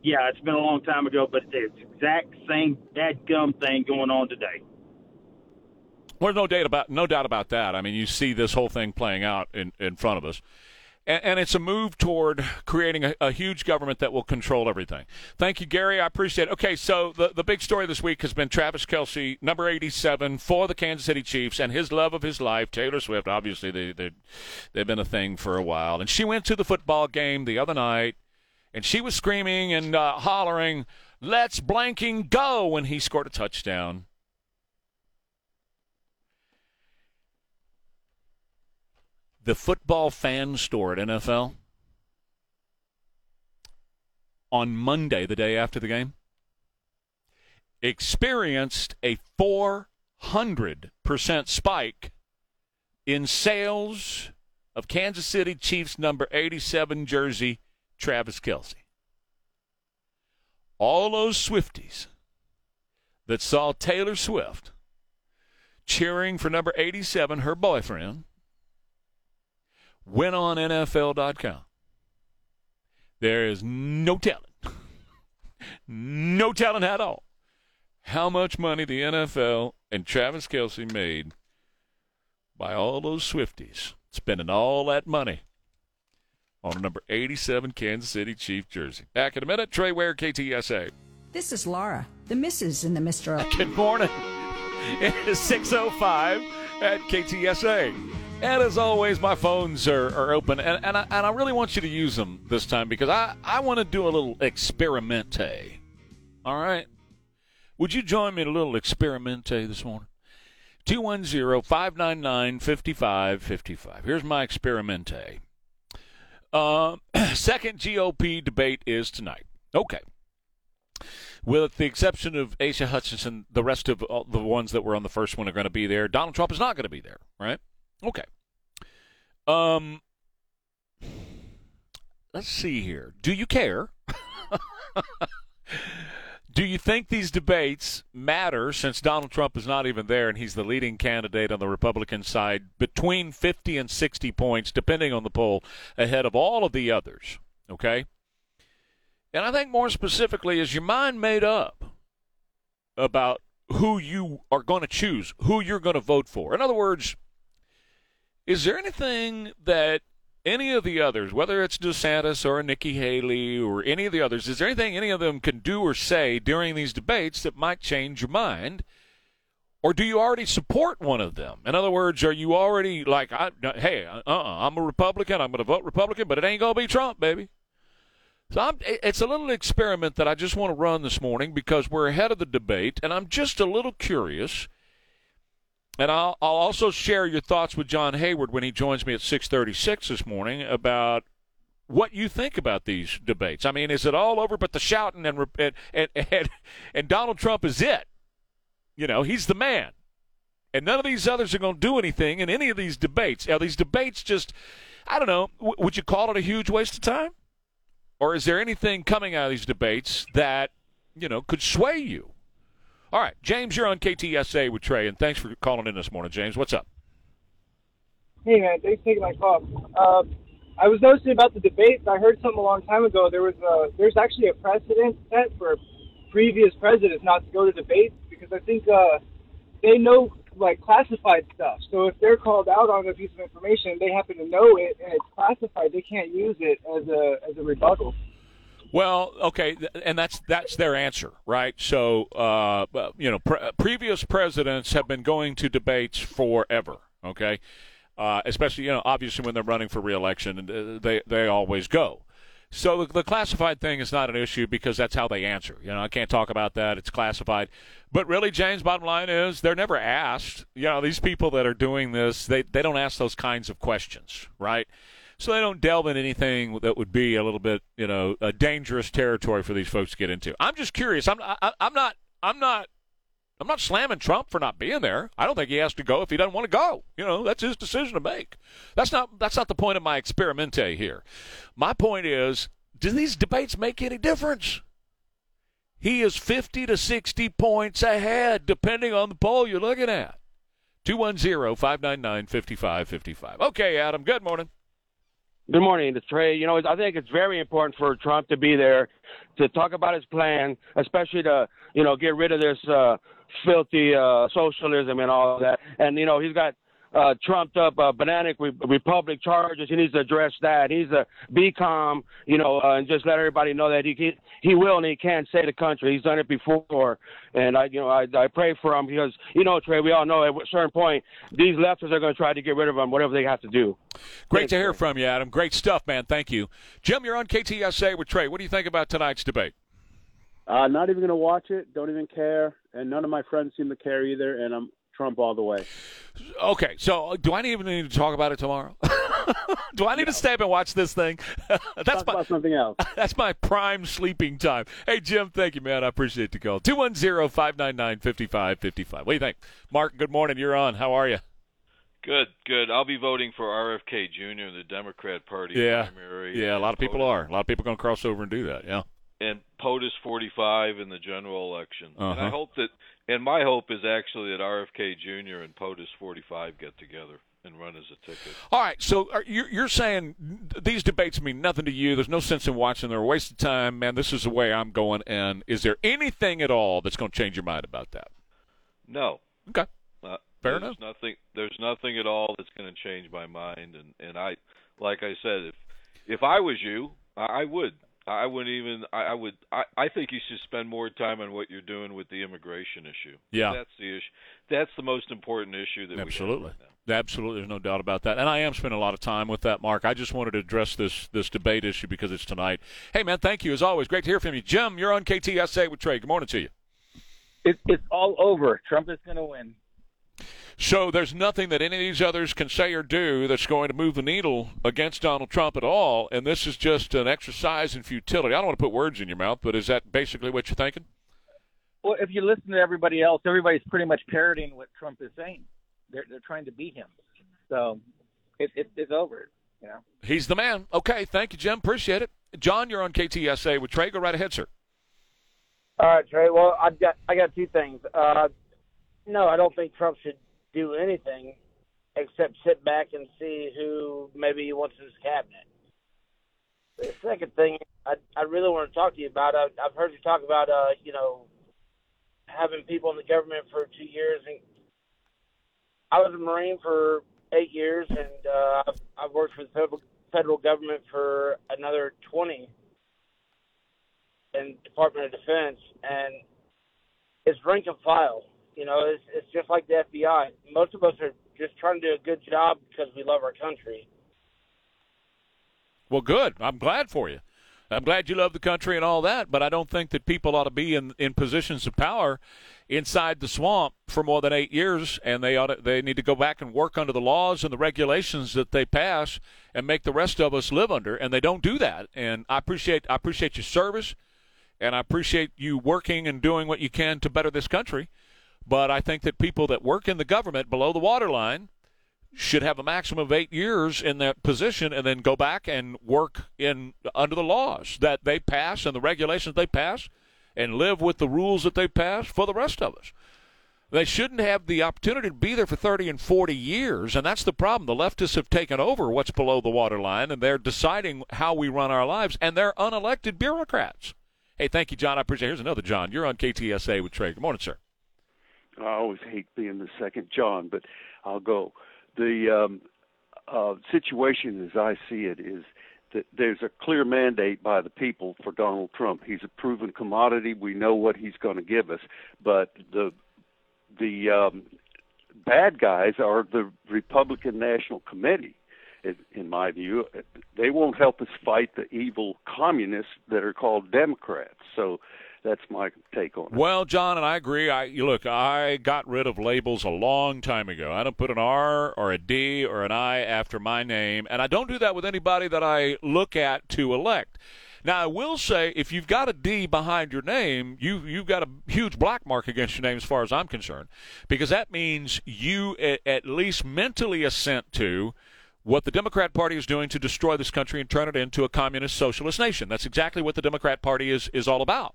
Yeah, it's been a long time ago, but it's the exact same dadgum thing going on today. Well, no doubt about no doubt about that. I mean, you see this whole thing playing out in, in front of us. and, and it's a move toward creating a, a huge government that will control everything. Thank you, Gary. I appreciate it. Okay, so the, the big story this week has been Travis Kelce, number eighty-seven, for the Kansas City Chiefs, and his love of his life, Taylor Swift. Obviously, they, they, they've been a thing for a while. And she went to the football game the other night, and she was screaming and uh, hollering, "Let's blanking go," when he scored a touchdown. The football fan store at N F L on Monday, the day after the game, experienced a four hundred percent spike in sales of Kansas City Chiefs number eighty-seven jersey, Travis Kelce. All those Swifties that saw Taylor Swift cheering for number eighty-seven, her boyfriend, went on N F L dot com. There is no telling, no telling at all, how much money the N F L and Travis Kelce made by all those Swifties spending all that money on number eighty-seven Kansas City Chief jersey. Back in a minute. Trey Ware, K T S A. This is Laura, the missus and the Mister O. Good morning. It is six oh five at K T S A. And as always, my phones are, are open, and, and, I, and I really want you to use them this time because I, I want to do a little experimente. All right? Would you join me in a little experimente this morning? two one zero, five nine nine, five five five five. Here's my experimente. Uh, second G O P debate is tonight. Okay. With the exception of Asa Hutchinson, the rest of the ones that were on the first one are going to be there. Donald Trump is not going to be there, right? Okay. Um, let's see here. Do you care? Do you think these debates matter since Donald Trump is not even there and he's the leading candidate on the Republican side between fifty and sixty points, depending on the poll, ahead of all of the others? Okay? And I think more specifically, is your mind made up about who you are going to choose, who you're going to vote for? In other words, is there anything that any of the others, whether it's DeSantis or Nikki Haley or any of the others, is there anything any of them can do or say during these debates that might change your mind? Or do you already support one of them? In other words, are you already like, I, hey, uh, uh-uh, I'm a Republican, I'm going to vote Republican, but it ain't going to be Trump, baby. So I'm, it's a little experiment that I just want to run this morning because we're ahead of the debate, and I'm just a little curious. And I'll, I'll also share your thoughts with John Hayward when he joins me at six thirty-six this morning about what you think about these debates. I mean, is it all over but the shouting and and and, and Donald Trump is it? You know, he's the man. And none of these others are going to do anything in any of these debates. Are these debates just, I don't know, w- would you call it a huge waste of time? Or is there anything coming out of these debates that, you know, could sway you? All right, James, you're on K T S A with Trey, and thanks for calling in this morning, James. What's up? Hey, man, thanks for taking my call. Uh, I was noticing about the debates. I heard something a long time ago. There was a, there's actually a precedent set for previous presidents not to go to debates because I think uh, they know, like, classified stuff. So if they're called out on a piece of information, they happen to know it, and it's classified, they can't use it as a as a rebuttal. Well, okay, and that's that's their answer, right? So, uh, you know, pre- previous presidents have been going to debates forever, okay? Uh, especially, you know, obviously when they're running for re-election, they, they always go. So the, the classified thing is not an issue because that's how they answer. You know, I can't talk about that. It's classified. But really, James, bottom line is they're never asked. You know, these people that are doing this, they, they don't ask those kinds of questions, right? So they don't delve into anything that would be a little bit, you know, a dangerous territory for these folks to get into. I'm just curious. I'm I, I'm not I'm not I'm not slamming Trump for not being there. I don't think he has to go if he doesn't want to go. You know, that's his decision to make. That's not that's not the point of my experimente here. My point is, do these debates make any difference? He is fifty to sixty points ahead, depending on the poll you're looking at. two one zero, five nine nine, five five five five. Okay, Adam. Good morning. Good morning, it's Trey. You know, I think it's very important for Trump to be there to talk about his plan, especially to, you know, get rid of this uh, filthy uh, socialism and all of that. And, you know, he's got uh, trumped up uh, banana re- republic charges. He needs to address that. He's a be calm, you know, uh, and just let everybody know that he can, he will and he can save the country. He's done it before, and I, you know, I, I pray for him because, you know, Trey, we all know at a certain point these leftists are going to try to get rid of him, whatever they have to do. Great Thanks, to hear Trey. From you, Adam. Great stuff, man. Thank you, Jim. You're on K T S A with Trey. What do you think about tonight's debate? Uh, not even going to watch it. Don't even care. And none of my friends seem to care either. And I'm Trump all the way. Okay. So do I even need to talk about it tomorrow? do I need no. to stay up and watch this thing? that's talk my, about something else. That's my prime sleeping time. Hey, Jim, thank you, man. I appreciate the call. two one zero, five nine nine, five five five five. What do you think? Mark, good morning. You're on. How are you? Good, good. I'll be voting for R F K Junior in the Democrat Party yeah. primary. Yeah, a lot of people voting. are. A lot of people are going to cross over and do that, yeah. And POTUS forty-five in the general election. Uh-huh. And I hope that, and my hope is actually that R F K Junior and POTUS forty-five get together and run as a ticket. All right, so are you, you're saying these debates mean nothing to you. There's no sense in watching. They're a waste of time. Man, this is the way I'm going. And is there anything at all that's going to change your mind about that? No. Okay. Uh, Fair there's enough. Nothing, there's nothing at all that's going to change my mind. And, and I, like I said, if if I was you, I, I would. I wouldn't even. I, I would. I, I think you should spend more time on what you're doing with the immigration issue. Yeah, that's the issue. That's the most important issue that absolutely, we have right now. Absolutely. There's no doubt about that. And I am spending a lot of time with that, Mark. I just wanted to address this this debate issue because it's tonight. Hey, man, thank you as always. Great to hear from you, Jim. You're on K T S A with Trey. Good morning to you. It, it's all over. Trump is going to win. So there's nothing that any of these others can say or do that's going to move the needle against Donald Trump at all, and this is just an exercise in futility. I don't want to put words in your mouth, but is that basically what you're thinking? Well, if you listen to everybody else, everybody's pretty much parroting what Trump is saying. They're they're trying to beat him. So it, it, it's over, you know. He's the man. Okay, thank you, Jim. Appreciate it. John, you're on K T S A with Trey. Go right ahead, sir. All right, Trey. Well, I've got, I got two things. Uh, no, I don't think Trump should – do anything except sit back and see who maybe he wants in his cabinet. The second thing I, I really want to talk to you about, I, I've heard you talk about, uh, you know, having people in the government for two years. And I was a Marine for eight years, and uh, I've, I've worked for the federal, federal government for another twenty in Department of Defense, and it's rank and file. You know, it's, it's just like the F B I. Most of us are just trying to do a good job because we love our country. Well, good. I'm glad for you. I'm glad you love the country and all that, but I don't think that people ought to be in, in positions of power inside the swamp for more than eight years, and they ought to, they need to go back and work under the laws and the regulations that they pass and make the rest of us live under, and they don't do that. And I appreciate I appreciate your service, and I appreciate you working and doing what you can to better this country. But I think that people that work in the government below the waterline should have a maximum of eight years in that position and then go back and work in under the laws that they pass and the regulations they pass and live with the rules that they pass for the rest of us. They shouldn't have the opportunity to be there for thirty and forty years, and that's the problem. The leftists have taken over what's below the waterline, and they're deciding how we run our lives, and they're unelected bureaucrats. Hey, thank you, John. I appreciate it. Here's another John. You're on K T S A with Trey. Good morning, sir. I always hate being the second John, but I'll go. The um, uh, situation, as I see it, is that there's a clear mandate by the people for Donald Trump. He's a proven commodity. We know what he's going to give us. But the the um, bad guys are the Republican National Committee, in my view. They won't help us fight the evil communists that are called Democrats. So that's my take on it. Well, John, and I agree. I Look, I got rid of labels a long time ago. I don't put an R or a D or an I after my name, and I don't do that with anybody that I look at to elect. Now, I will say, if you've got a D behind your name, you, you've got a huge black mark against your name as far as I'm concerned, because that means you at, at least mentally assent to what the Democrat Party is doing to destroy this country and turn it into a communist socialist nation. That's exactly what the Democrat Party is is all about.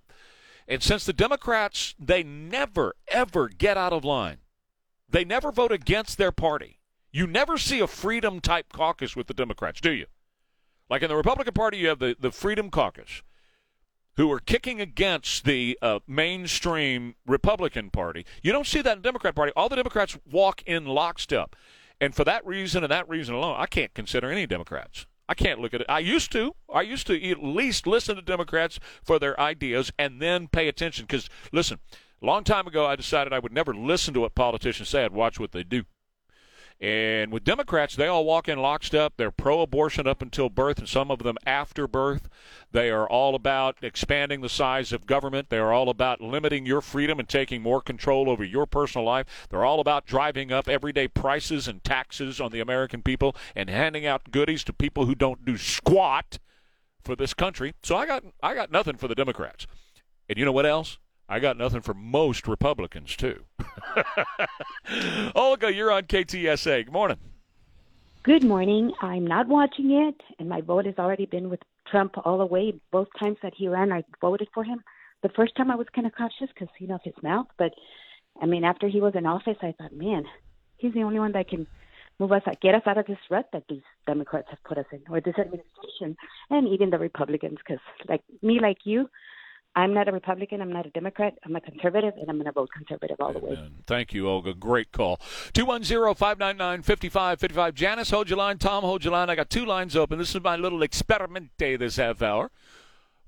And since the Democrats, they never, ever get out of line. They never vote against their party. You never see a freedom-type caucus with the Democrats, do you? Like in the Republican Party, you have the, the Freedom Caucus, who are kicking against the uh, mainstream Republican Party. You don't see that in the Democrat Party. All the Democrats walk in lockstep. And for that reason and that reason alone, I can't consider any Democrats. I can't look at it. I used to. I used to at least listen to Democrats for their ideas and then pay attention. Because, listen, a long time ago I decided I would never listen to what politicians say. I'd watch what they do. And with Democrats, they all walk in lockstep. They're pro-abortion up until birth, and some of them after birth. They are all about expanding the size of government. They are all about limiting your freedom and taking more control over your personal life. They're all about driving up everyday prices and taxes on the American people and handing out goodies to people who don't do squat for this country. So I got I got nothing for the Democrats. And you know what else? I got nothing for most Republicans, too. Olga, you're on K T S A. Good morning. Good morning. I'm not watching it, and my vote has already been with Trump all the way. Both times that he ran, I voted for him. The first time I was kind of cautious because, you know, of his mouth. But, I mean, after he was in office, I thought, man, he's the only one that can move us, get us out of this rut that these Democrats have put us in, or this administration, and even the Republicans, because like me, like you, I'm not a Republican. I'm not a Democrat. I'm a conservative, and I'm going to vote conservative all the way. Amen. Thank you, Olga. Great call. two one zero, five nine nine, five five five five. Janice, hold your line. Tom, hold your line. I got two lines open. This is my little experiment day this half hour.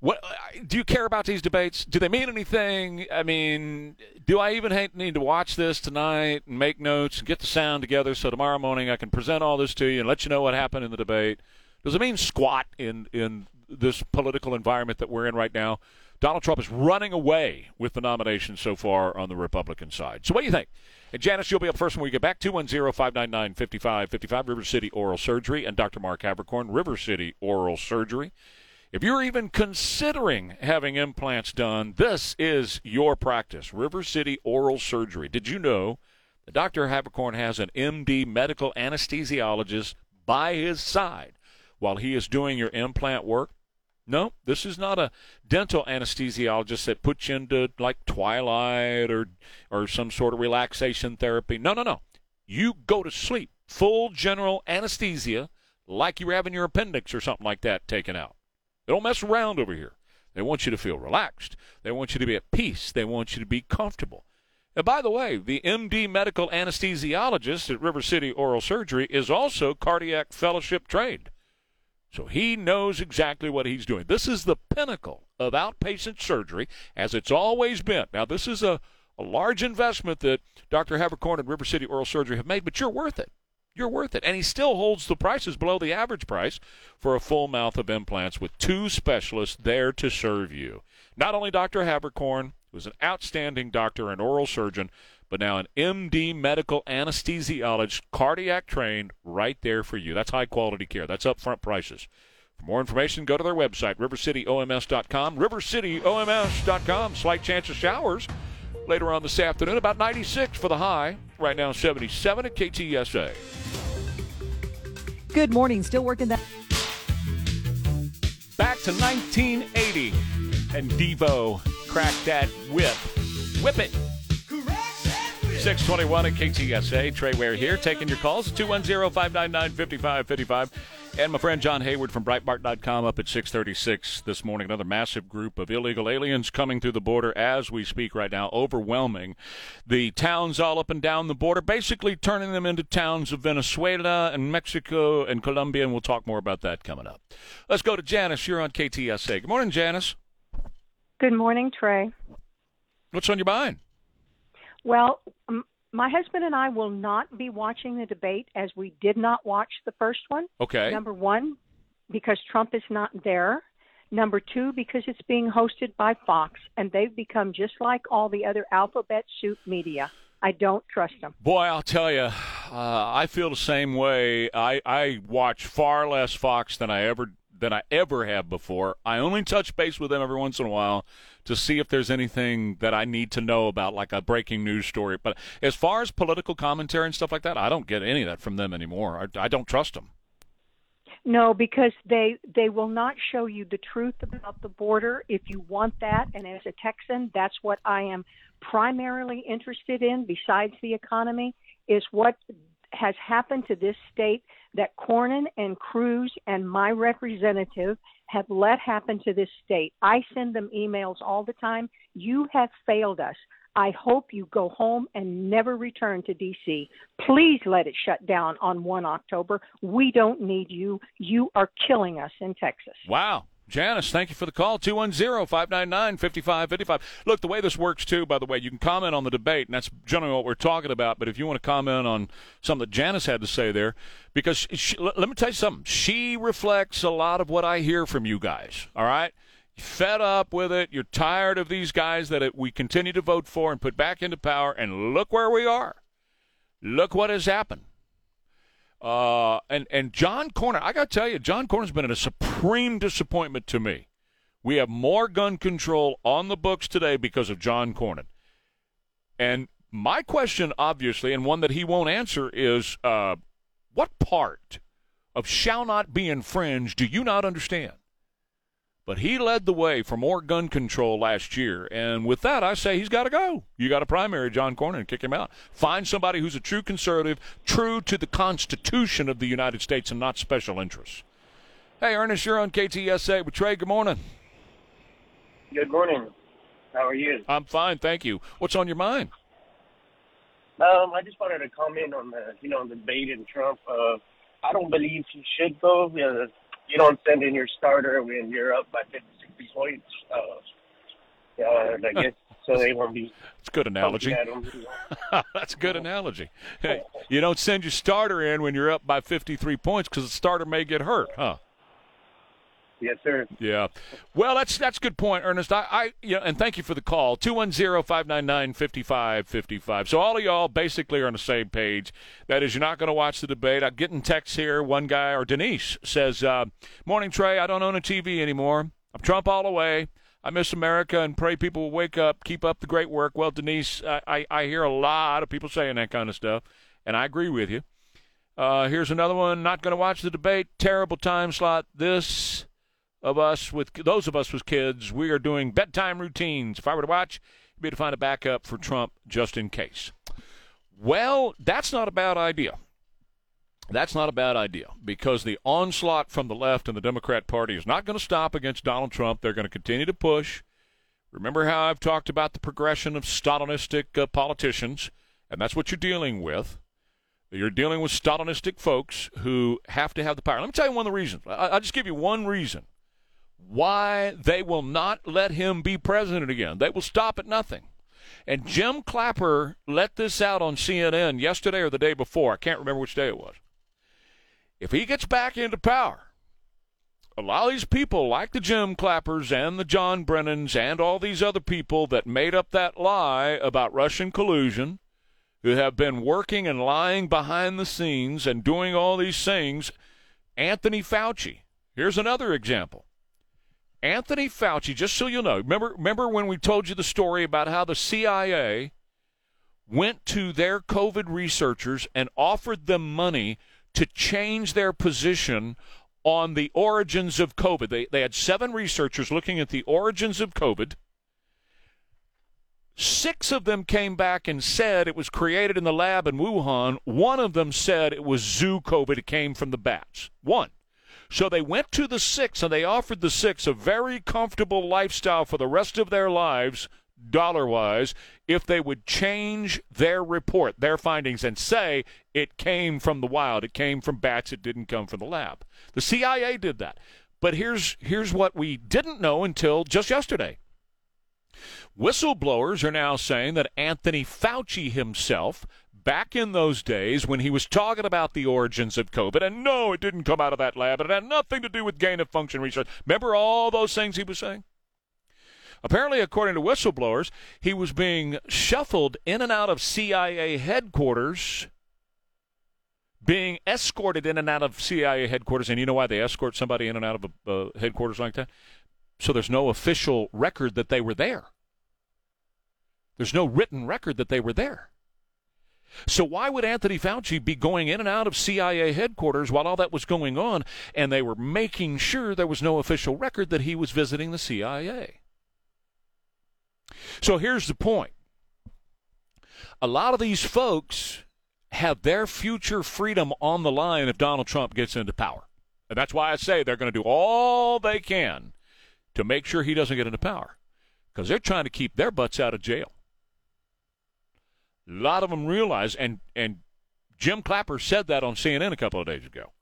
What, do you care about these debates? Do they mean anything? I mean, do I even need to watch this tonight and make notes and get the sound together so tomorrow morning I can present all this to you and let you know what happened in the debate? Does it mean squat in, in this political environment that we're in right now? Donald Trump is running away with the nomination so far on the Republican side. So what do you think? And, Janice, you'll be up first when we get back. two one zero, five nine nine, five five five five, River City Oral Surgery, and Doctor Mark Havercorn, River City Oral Surgery. If you're even considering having implants done, this is your practice, River City Oral Surgery. Did you know that Doctor Havercorn has an M D medical anesthesiologist by his side while he is doing your implant work? No, this is not a dental anesthesiologist that puts you into, like, Twilight or or some sort of relaxation therapy. No, no, no. You go to sleep, full general anesthesia, like you're having your appendix or something like that taken out. They don't mess around over here. They want you to feel relaxed. They want you to be at peace. They want you to be comfortable. And by the way, the M D medical anesthesiologist at River City Oral Surgery is also cardiac fellowship trained. So he knows exactly what he's doing. This is the pinnacle of outpatient surgery, as it's always been. Now, this is a, a large investment that Doctor Havercorn and River City Oral Surgery have made, but you're worth it. You're worth it. And he still holds the prices below the average price for a full mouth of implants with two specialists there to serve you. Not only Doctor Havercorn, who's an outstanding doctor and oral surgeon, but now an M D medical anesthesiologist, cardiac trained, right there for you. That's high-quality care. That's upfront prices. For more information, go to their website, river city o m s dot com, river city o m s dot com. Slight chance of showers later on this afternoon, about ninety-six for the high, right now seventy-seven at K T S A. Good morning. Still working that. Back to nineteen eighty, and Devo cracked that whip. Whip it. six twenty-one at K T S A. Trey Ware here, taking your calls, two one zero, five nine nine, five five five five. And my friend John Hayward from Breitbart dot com up at six thirty-six this morning. Another massive group of illegal aliens coming through the border as we speak right now, overwhelming the towns all up and down the border, basically turning them into towns of Venezuela and Mexico and Colombia, and we'll talk more about that coming up. Let's go to Janice. You're on K T S A. Good morning, Janice. Good morning, Trey. What's on your mind? Well, um, my husband and I will not be watching the debate as we did not watch the first one. Okay. Number one, because Trump is not there. Number two, because it's being hosted by Fox, and they've become just like all the other alphabet soup media. I don't trust them. Boy, I'll tell you, uh, I feel the same way. I, I watch far less Fox than I ever than I ever have before. I only touch base with them every once in a while to see if there's anything that I need to know about, like a breaking news story. But as far as political commentary and stuff like that, I don't get any of that from them anymore. I, I don't trust them. No, because they, they will not show you the truth about the border if you want that. And as a Texan, that's what I am primarily interested in, besides the economy, is what has happened to this state that Cornyn and Cruz and my representative have let happen to this state. I send them emails all the time. You have failed us. I hope you go home and never return to D C. Please let it shut down on the first of October. We don't need you. You are killing us in Texas. Wow. Janice, thank you for the call, two one zero, five nine nine, five five five five. Look, the way this works, too, by the way, you can comment on the debate, and that's generally what we're talking about, but if you want to comment on something that Janice had to say there, because she, let me tell you something. She reflects a lot of what I hear from you guys, all right? You're fed up with it. You're tired of these guys that it, we continue to vote for and put back into power, and look where we are. Look what has happened. Uh, and, and John Cornyn, I got to tell you, John Cornyn's been a supreme disappointment to me. We have more gun control on the books today because of John Cornyn. And my question, obviously, and one that he won't answer is, uh, what part of shall not be infringed do you not understand? But he led the way for more gun control last year, and with that, I say he's got to go. You got to primary John Cornyn and kick him out. Find somebody who's a true conservative, true to the Constitution of the United States and not special interests. Hey, Ernest, you're on K T S A with Trey. Good morning. Good morning. How are you? I'm fine, thank you. What's on your mind? Um, I just wanted to comment on the, you know, the debate in Trump. Uh, I don't believe he should go. Uh, You don't send in your starter when you're up by fifty, sixty points. Uh, uh, I guess so they won't be. That's a good analogy. That's a good analogy. Hey, you don't send your starter in when you're up by fifty-three points because the starter may get hurt, huh? Yes, sir. Yeah. Well, that's that's a good point, Ernest. I, I yeah, and thank you for the call. two one zero, five nine nine, five five five five. So all of y'all basically are on the same page. That is, you're not going to watch the debate. I'm getting texts here. One guy, or Denise, says, uh, morning, Trey. I don't own a T V anymore. I'm Trump all the way. I miss America and pray people will wake up, keep up the great work. Well, Denise, I, I, I hear a lot of people saying that kind of stuff, and I agree with you. Uh, here's another one. Not going to watch the debate. Terrible time slot. This... of us with those of us with kids, we are doing bedtime routines. If I were to watch, it'd be to find a backup for Trump just in case. Well, that's not a bad idea. That's not a bad idea because the onslaught from the left and the Democrat Party is not going to stop against Donald Trump. They're going to continue to push. Remember how I've talked about the progression of Stalinistic uh, politicians, and that's what you're dealing with. You're dealing with Stalinistic folks who have to have the power. Let me tell you one of the reasons. I, I'll just give you one reason why they will not let him be president again. They will stop at nothing. And Jim Clapper let this out on C N N yesterday or the day before. I can't remember which day it was. If he gets back into power, a lot of these people like the Jim Clappers and the John Brennans and all these other people that made up that lie about Russian collusion, who have been working and lying behind the scenes and doing all these things. Anthony Fauci. Here's another example. Anthony Fauci, just so you know, remember remember when we told you the story about how the C I A went to their COVID researchers and offered them money to change their position on the origins of COVID. They, they had seven researchers looking at the origins of COVID. Six of them came back and said it was created in the lab in Wuhan. One of them said it was zoo COVID. It came from the bats. One. So they went to the six, and they offered the six a very comfortable lifestyle for the rest of their lives, dollar-wise, if they would change their report, their findings, and say it came from the wild, it came from bats, it didn't come from the lab. The C I A did that. But here's here's what we didn't know until just yesterday. Whistleblowers are now saying that Anthony Fauci himself, back in those days when he was talking about the origins of COVID, and no, it didn't come out of that lab, and it had nothing to do with gain-of-function research. Remember all those things he was saying? Apparently, according to whistleblowers, he was being shuffled in and out of C I A headquarters, being escorted in and out of C I A headquarters, and you know why they escort somebody in and out of a, a headquarters like that? So there's no official record that they were there. There's no written record that they were there. So why would Anthony Fauci be going in and out of C I A headquarters while all that was going on, and they were making sure there was no official record that he was visiting the C I A? So here's the point. A lot of these folks have their future freedom on the line if Donald Trump gets into power. And that's why I say they're going to do all they can to make sure he doesn't get into power, because they're trying to keep their butts out of jail. A lot of them realize, and, and Jim Clapper said that on C N N a couple of days ago.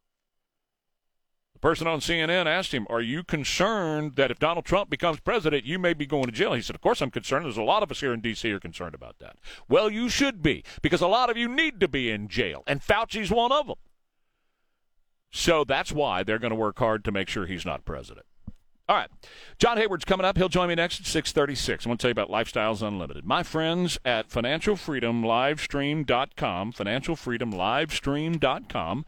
The person on C N N asked him, are you concerned that if Donald Trump becomes president, you may be going to jail? He said, of course I'm concerned. There's a lot of us here in D C are concerned about that. Well, you should be, because a lot of you need to be in jail, and Fauci's one of them. So that's why they're going to work hard to make sure he's not president. All right. John Hayward's coming up. He'll join me next at six thirty-six. I want to tell you about Lifestyles Unlimited. My friends at financial freedom livestream dot com, financial freedom livestream dot com,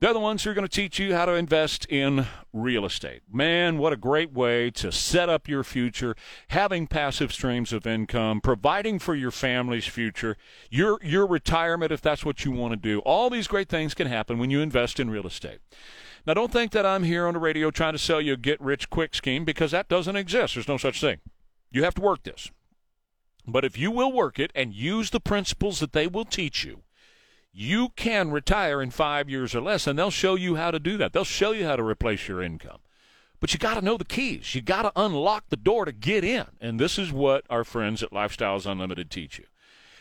they're the ones who are going to teach you how to invest in real estate. Man, what a great way to set up your future, having passive streams of income, providing for your family's future, your your retirement if that's what you want to do. All these great things can happen when you invest in real estate. Now, don't think that I'm here on the radio trying to sell you a get-rich-quick scheme, because that doesn't exist. There's no such thing. You have to work this. But if you will work it and use the principles that they will teach you, you can retire in five years or less, and they'll show you how to do that. They'll show you how to replace your income. But you got to know the keys. You got to unlock the door to get in, and this is what our friends at Lifestyles Unlimited teach you.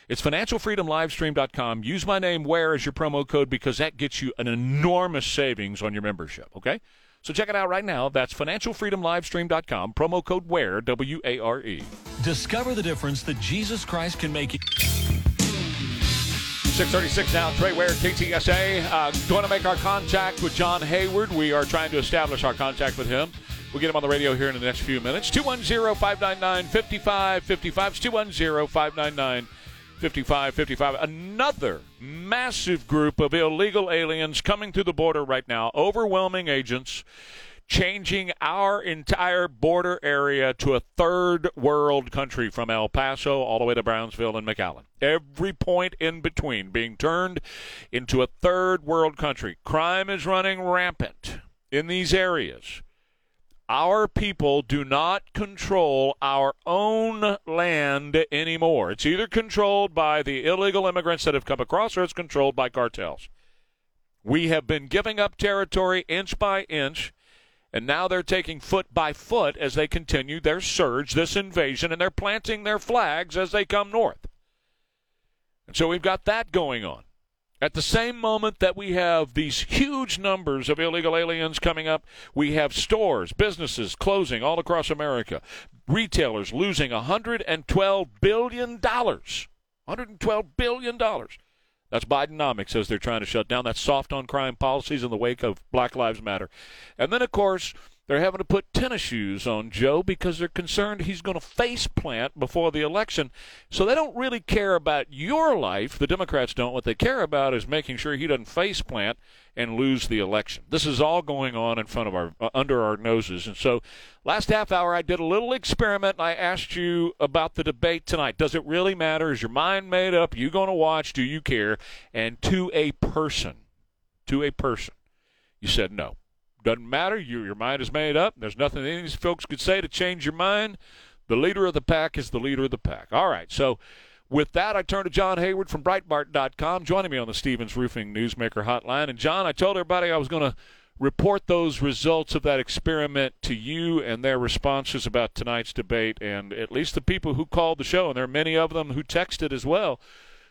It's financial freedom livestream dot com. Use my name, Ware, as your promo code, because that gets you an enormous savings on your membership, okay? So check it out right now. That's financial freedom livestream dot com, promo code Ware, W A R E. Discover the difference that Jesus Christ can make. six thirty-six now, Trey Ware, K T S A. Uh, going to make our contact with John Hayward. We are trying to establish our contact with him. We'll get him on the radio here in the next few minutes. two one zero, five nine nine, five five five five. It's two one zero, five nine nine, five five five five. Another massive group of illegal aliens coming through the border right now, overwhelming agents, changing our entire border area to a third world country from El Paso all the way to Brownsville and McAllen. Every point in between being turned into a third world country. Crime is running rampant in these areas. Our people do not control our own land anymore. It's either controlled by the illegal immigrants that have come across, or it's controlled by cartels. We have been giving up territory inch by inch, and now they're taking foot by foot as they continue their surge, this invasion, and they're planting their flags as they come north. And so we've got that going on. At the same moment that we have these huge numbers of illegal aliens coming up, we have stores, businesses closing all across America, retailers losing one hundred twelve billion dollars. one hundred twelve billion dollars. That's Bidenomics, as they're trying to shut down. That's soft on crime policies in the wake of Black Lives Matter. And then, of course, they're having to put tennis shoes on Joe because they're concerned he's going to face plant before the election. So they don't really care about your life. The Democrats don't. What they care about is making sure he doesn't face plant and lose the election. This is all going on in front of our uh, under our noses. And so last half hour I did a little experiment, and I asked you about the debate tonight. Does it really matter? Is your mind made up? Are you going to watch? Do you care? And to a person, to a person, you said no. Doesn't matter. You, your mind is made up. There's nothing any of these folks could say to change your mind. The leader of the pack is the leader of the pack. All right. So with that, I turn to John Hayward from Breitbart dot com, joining me on the Stevens Roofing Newsmaker Hotline. And, John, I told everybody I was going to report those results of that experiment to you and their responses about tonight's debate. And at least the people who called the show, and there are many of them who texted as well,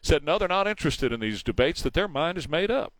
said, no, they're not interested in these debates, that their mind is made up.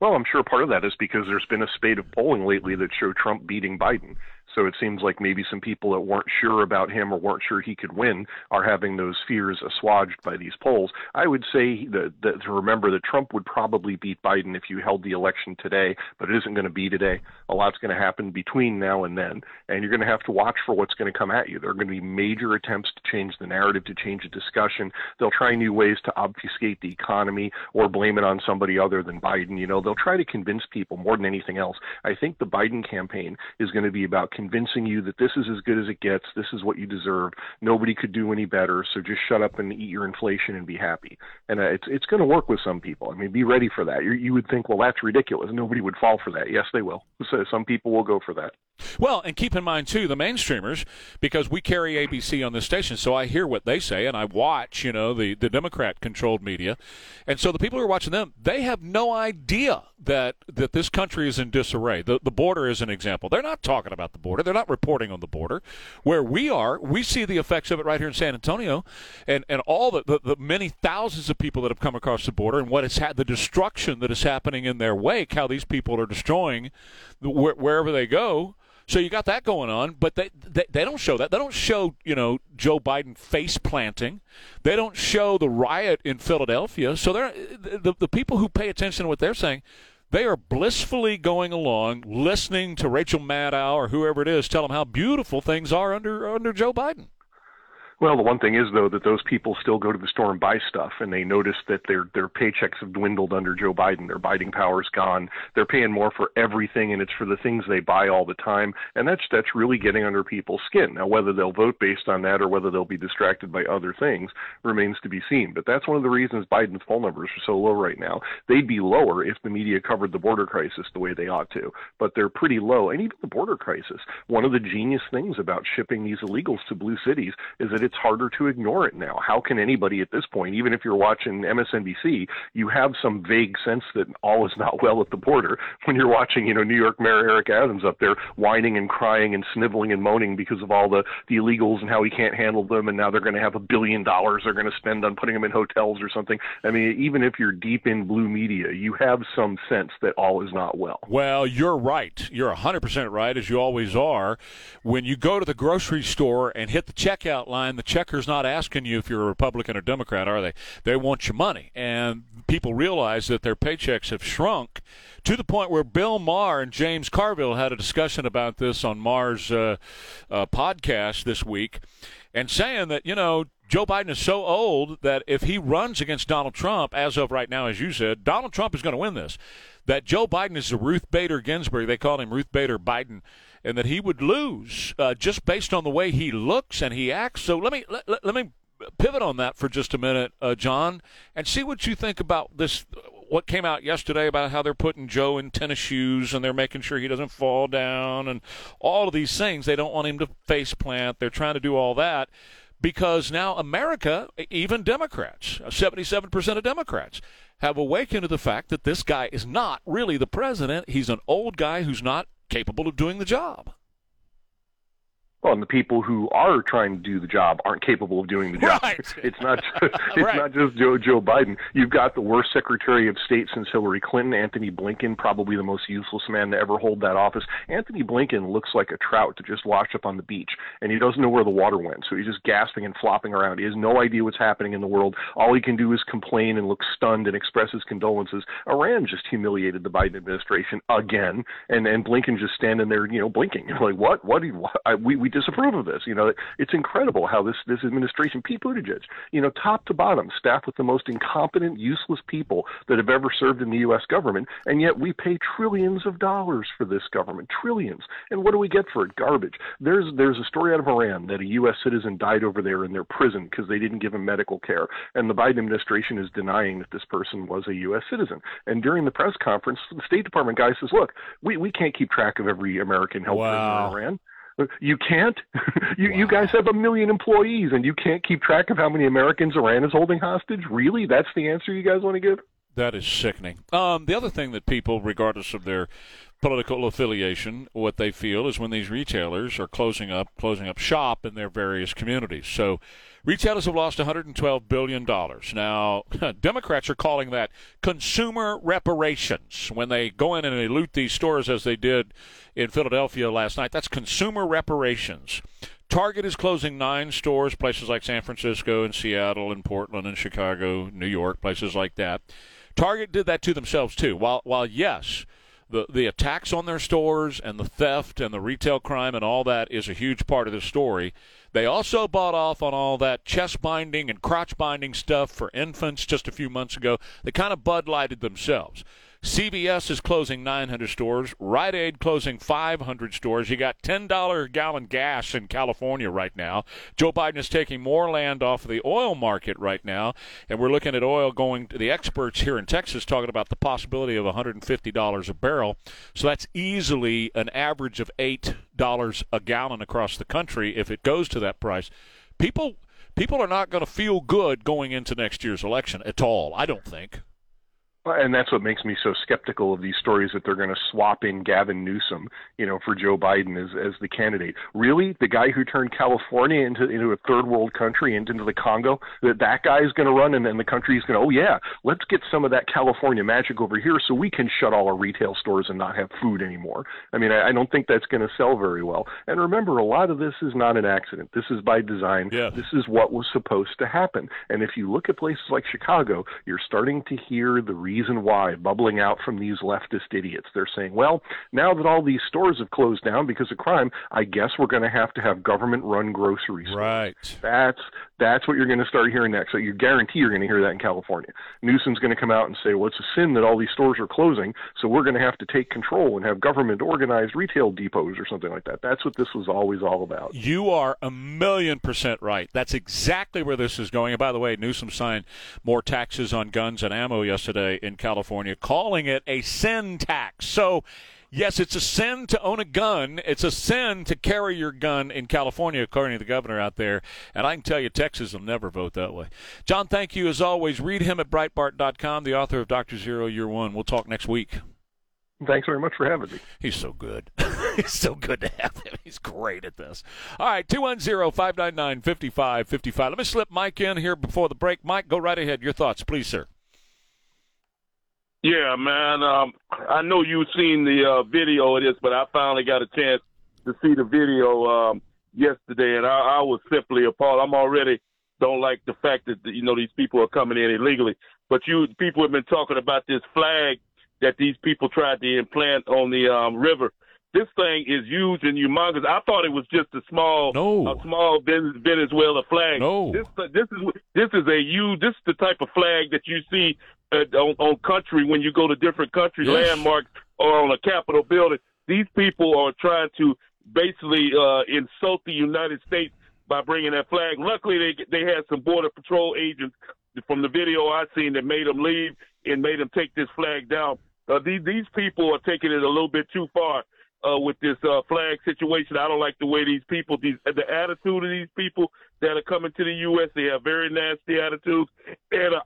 Well, I'm sure part of that is because there's been a spate of polling lately that showed Trump beating Biden. So it seems like maybe some people that weren't sure about him or weren't sure he could win are having those fears assuaged by these polls. I would say that, that to remember that Trump would probably beat Biden if you held the election today, but it isn't going to be today. A lot's going to happen between now and then, and you're going to have to watch for what's going to come at you. There are going to be major attempts to change the narrative, to change the discussion. They'll try new ways to obfuscate the economy or blame it on somebody other than Biden. You know, they'll try to convince people more than anything else. I think the Biden campaign is going to be about convincing convincing you that this is as good as it gets, this is what you deserve, nobody could do any better, so just shut up and eat your inflation and be happy. And uh, it's it's going to work with some people. I mean, be ready for that. You're, you would think, well, that's ridiculous. Nobody would fall for that. Yes, they will. So some people will go for that. Well, and keep in mind, too, the mainstreamers, because we carry A B C on this station, so I hear what they say, and I watch, you know, the, the Democrat-controlled media. And so the people who are watching them, they have no idea that, that this country is in disarray. The, the border is an example. They're not talking about the border. border. They're not reporting on the border. Where we are, we see the effects of it right here in San Antonio and, and all the, the, the many thousands of people that have come across the border and what has had the destruction that is happening in their wake, how these people are destroying the, wh- wherever they go. So you got that going on, but they, they they don't show that. They don't show, you know, Joe Biden face planting. They don't show the riot in Philadelphia. So they're the, the people who pay attention to what they're saying, they are blissfully going along, listening to Rachel Maddow or whoever it is tell them how beautiful things are under under Joe Biden. Well, the one thing is, though, that those people still go to the store and buy stuff, and they notice that their their paychecks have dwindled under Joe Biden. Their buying power's gone. They're paying more for everything, and it's for the things they buy all the time. And that's that's really getting under people's skin. Now, whether they'll vote based on that or whether they'll be distracted by other things remains to be seen. But that's one of the reasons Biden's poll numbers are so low right now. They'd be lower if the media covered the border crisis the way they ought to. But they're pretty low, and even the border crisis. One of the genius things about shipping these illegals to blue cities is that it's harder to ignore it now. How can anybody at this point, even if you're watching M S N B C, you have some vague sense that all is not well at the border when you're watching, you know, New York Mayor Eric Adams up there whining and crying and sniveling and moaning because of all the, the illegals and how he can't handle them, and now they're going to have a billion dollars they're going to spend on putting them in hotels or something. I mean, even if you're deep in blue media, you have some sense that all is not well. Well, you're right. You're one hundred percent right, as you always are. When you go to the grocery store and hit the checkout line, the checker's not asking you if you're a Republican or Democrat, are they? They want your money. And people realize that their paychecks have shrunk to the point where Bill Maher and James Carville had a discussion about this on Maher's uh, uh, podcast this week, and saying that, you know, Joe Biden is so old that if he runs against Donald Trump, as of right now, as you said, Donald Trump is going to win this. That Joe Biden is the Ruth Bader Ginsburg. They call him Ruth Bader Biden. And that he would lose uh, just based on the way he looks and he acts. So let me let, let me pivot on that for just a minute, uh, John, and see what you think about this. What came out yesterday about how they're putting Joe in tennis shoes and they're making sure he doesn't fall down and all of these things. They don't want him to face plant. They're trying to do all that because now America, even Democrats, seventy-seven percent of Democrats, have awakened to the fact that this guy is not really the president. He's an old guy who's not capable of doing the job. Well, and the people who are trying to do the job aren't capable of doing the job. Right. It's not just, it's right. not just Joe, Joe Biden. You've got the worst Secretary of State since Hillary Clinton, Anthony Blinken, probably the most useless man to ever hold that office. Anthony Blinken looks like a trout that just washed up on the beach, and he doesn't know where the water went, so he's just gasping and flopping around. He has no idea what's happening in the world. All he can do is complain and look stunned and express his condolences. Iran just humiliated the Biden administration again, and, and Blinken just standing there, you know, blinking. Like, what? What? what? I, we, we disapprove of this. You know, it's incredible how this, this administration, Pete Buttigieg, you know, top to bottom, staffed with the most incompetent, useless people that have ever served in the U S government, and yet we pay trillions of dollars for this government, trillions. And what do we get for it? Garbage. There's there's a story out of Iran that a U S citizen died over there in their prison because they didn't give him medical care, and the Biden administration is denying that this person was a U S citizen. And during the press conference, the State Department guy says, look, we, we can't keep track of every American held wow. prisoner in Iran. You can't? you, wow. you guys have a million employees, and you can't keep track of how many Americans Iran is holding hostage? Really? That's the answer you guys want to give? That is sickening. Um, the other thing that people, regardless of their political affiliation, what they feel is when these retailers are closing up, closing up shop in their various communities. So retailers have lost one hundred twelve billion dollars. Now, Democrats are calling that consumer reparations. When they go in and they loot these stores as they did in Philadelphia last night, that's consumer reparations. Target is closing nine stores, places like San Francisco and Seattle and Portland and Chicago, New York, places like that. Target did that to themselves, too. While, while yes, the, the attacks on their stores and the theft and the retail crime and all that is a huge part of the story, they also bought off on all that chest binding and crotch binding stuff for infants just a few months ago. They kind of Bud Lighted themselves. C V S is closing nine hundred stores. Rite Aid closing five hundred stores. You got ten dollars a gallon gas in California right now. Joe Biden is taking more land off of the oil market right now. And we're looking at oil going to the experts here in Texas talking about the possibility of one hundred fifty dollars a barrel. So that's easily an average of eight dollars a gallon across the country if it goes to that price. People, people are not going to feel good going into next year's election at all, I don't think. And that's what makes me so skeptical of these stories that they're going to swap in Gavin Newsom, you know, for Joe Biden as, as the candidate. Really? The guy who turned California into into a third world country and into the Congo, that that guy is going to run, and then the country is going to, oh, yeah, let's get some of that California magic over here so we can shut all our retail stores and not have food anymore. I mean, I, I don't think that's going to sell very well. And remember, a lot of this is not an accident. This is by design. Yeah. This is what was supposed to happen. And if you look at places like Chicago, you're starting to hear the reason Reason why bubbling out from these leftist idiots. They're saying, well, now that all these stores have closed down because of crime, I guess we're going to have to have government-run grocery stores. Right. That's that's what you're going to start hearing next. So you guarantee you're going to hear that in California. Newsom's going to come out and say, well, it's a sin that all these stores are closing, so we're going to have to take control and have government-organized retail depots or something like that. That's what this was always all about. You are a million percent right. That's exactly where this is going. And by the way, Newsom signed more taxes on guns and ammo yesterday in California, calling it a sin tax. So, yes, it's a sin to own a gun. It's a sin to carry your gun in California, according to the governor out there. And I can tell you, Texas will never vote that way. John, thank you as always. Read him at Breitbart dot com, the author of Doctor Zero, Year One. We'll talk next week. Thanks very much for having me. He's so good. He's so good to have him. He's great at this. All right, two one zero, five nine nine, five five five five. Let me slip Mike in here before the break. Mike, go right ahead. Your thoughts, please, sir. Yeah, man, um, I know you've seen the uh, video of this, but I finally got a chance to see the video um, yesterday, and I, I was simply appalled. I'm already don't like the fact that, you know, these people are coming in illegally. But you people have been talking about this flag that these people tried to implant on the um, river. This thing is huge and humongous. I thought it was just a small, no. a small Venezuela flag. No. This, this is this is a huge. This is the type of flag that you see uh, on, on country when you go to different country yes. landmarks or on a Capitol building. These people are trying to basically uh, insult the United States by bringing that flag. Luckily, they they had some border patrol agents from the video I seen that made them leave and made them take this flag down. Uh, these these people are taking it a little bit too far. Uh, with this uh, flag situation. I don't like the way these people, these the attitude of these people that are coming to the U S. They have very nasty attitudes, and uh,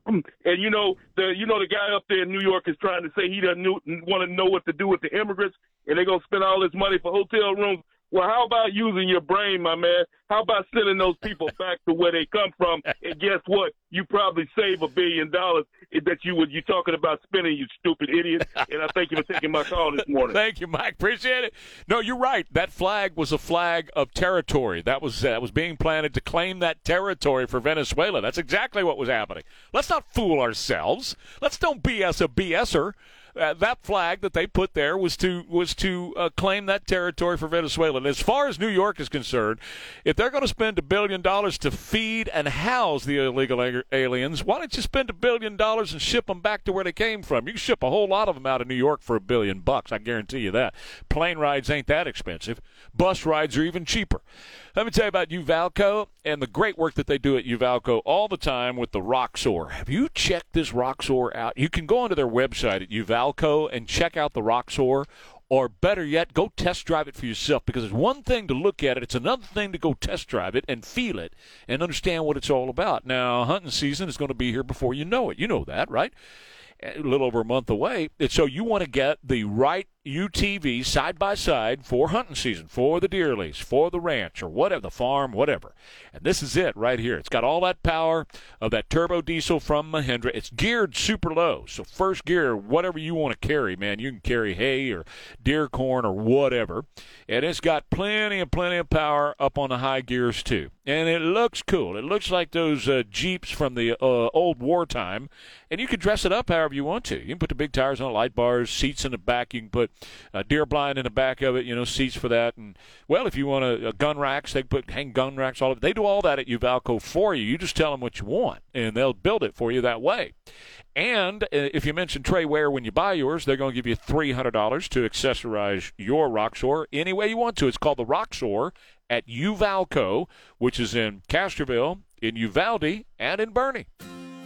and you know the you know the guy up there in New York is trying to say he doesn't want to know what to do with the immigrants, and they're gonna spend all this money for hotel rooms. Well, how about using your brain, my man? How about sending those people back to where they come from? And guess what? You probably save a billion dollars that you would. You're talking about spending, you stupid idiot. And I thank you for taking my call this morning. Thank you, Mike. Appreciate it. No, you're right. That flag was a flag of territory. That was that was being planted to claim that territory for Venezuela. That's exactly what was happening. Let's not fool ourselves. Let's don't B S a BSer. Uh, that flag that they put there was to was to uh, claim that territory for Venezuela. And as far as New York is concerned, if they're going to spend a billion dollars to feed and house the illegal a- aliens, why don't you spend a billion dollars and ship them back to where they came from? You can ship a whole lot of them out of New York for a billion bucks. I guarantee you that. Plane rides ain't that expensive. Bus rides are even cheaper. Let me tell you about Uvalco and the great work that they do at Uvalco all the time with the Roxor. Have you checked this Roxor out? You can go onto their website at Uvalco and check out the Roxor, or better yet, go test drive it for yourself, because it's one thing to look at it, it's another thing to go test drive it and feel it and understand what it's all about. Now, hunting season is going to be here before you know it. You know that, right? A little over a month away. And so you want to get the right U T V side-by-side for hunting season, for the deer lease, for the ranch, or whatever, the farm, whatever. And this is it right here. It's got all that power of that turbo diesel from Mahindra. It's geared super low. So first gear, whatever you want to carry, man, you can carry hay or deer corn or whatever. And it's got plenty and plenty of power up on the high gears, too. And it looks cool. It looks like those uh, Jeeps from the uh, old wartime. And you can dress it up however you want to. You can put the big tires on, light bars, seats in the back. You can put a deer blind in the back of it, you know, seats for that. And, well, if you want a, a gun racks, they put hang gun racks all over. They do all that at Uvalco for you. You just tell them what you want, and they'll build it for you that way. And if you mention Trey Ware when you buy yours, they're going to give you three hundred dollars to accessorize your Roxor any way you want to. It's called the Roxor at Uvalco, which is in Castroville, in Uvalde, and in Bernie.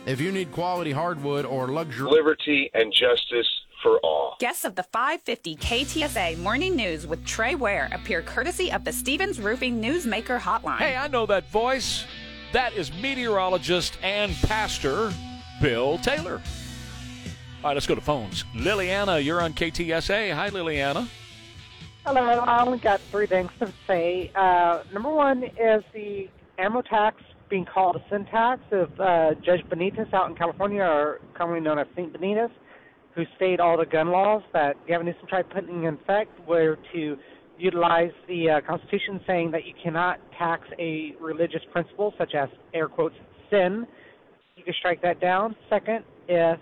If you need quality hardwood or luxury, liberty and justice for all. Guests of the five fifty K T S A Morning News with Trey Ware appear courtesy of the Stevens Roofing Newsmaker Hotline. Hey, I know that voice. That is meteorologist and pastor Bill Taylor. All right, let's go to phones. Liliana, you're on K T S A. Hi, Liliana. Hello. I only got three things to say. Uh, number one is the ammo tax being called a sin tax of uh, Judge Benitez out in California, or commonly known as Saint Benitez, who stayed all the gun laws that Gavin Newsom tried putting in effect were to utilize the uh, Constitution saying that you cannot tax a religious principle such as, air quotes, sin. You can strike that down. Second, if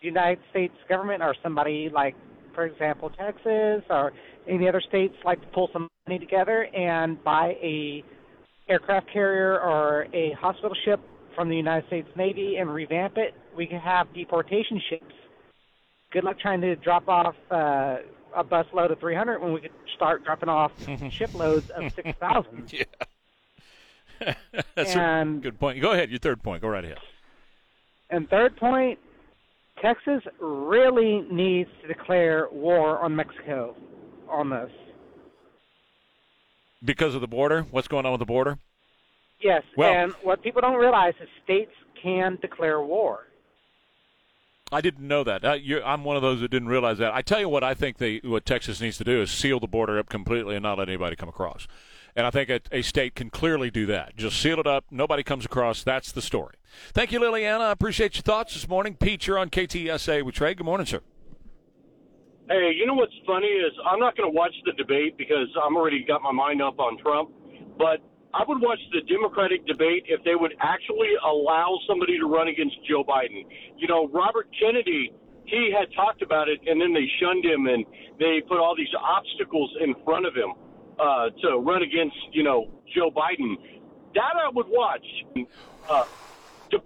the United States government or somebody like, for example, Texas or any other states like to pull some money together and buy a aircraft carrier or a hospital ship from the United States Navy and revamp it, we can have deportation ships. Good luck trying to drop off uh, a busload of three hundred when we could start dropping off shiploads of six thousand. Yeah. That's and, a good point. Go ahead, your third point. Go right ahead. And third point, Texas really needs to declare war on Mexico on this. Because of the border? What's going on with the border? Yes, well, and what people don't realize is states can declare war. I didn't know that. Uh, you're, I'm one of those that didn't realize that. I tell you what I think they, what Texas needs to do is seal the border up completely and not let anybody come across. And I think a, a state can clearly do that. Just seal it up. Nobody comes across. That's the story. Thank you, Liliana. I appreciate your thoughts this morning. Pete, you're on K T S A with Trey. Good morning, sir. Hey, you know what's funny is I'm not going to watch the debate because I'm already got my mind up on Trump, but I would watch the Democratic debate if they would actually allow somebody to run against Joe Biden. You know, Robert Kennedy, he had talked about it, and then they shunned him, and they put all these obstacles in front of him uh, to run against, you know, Joe Biden. That I would watch. Uh, to-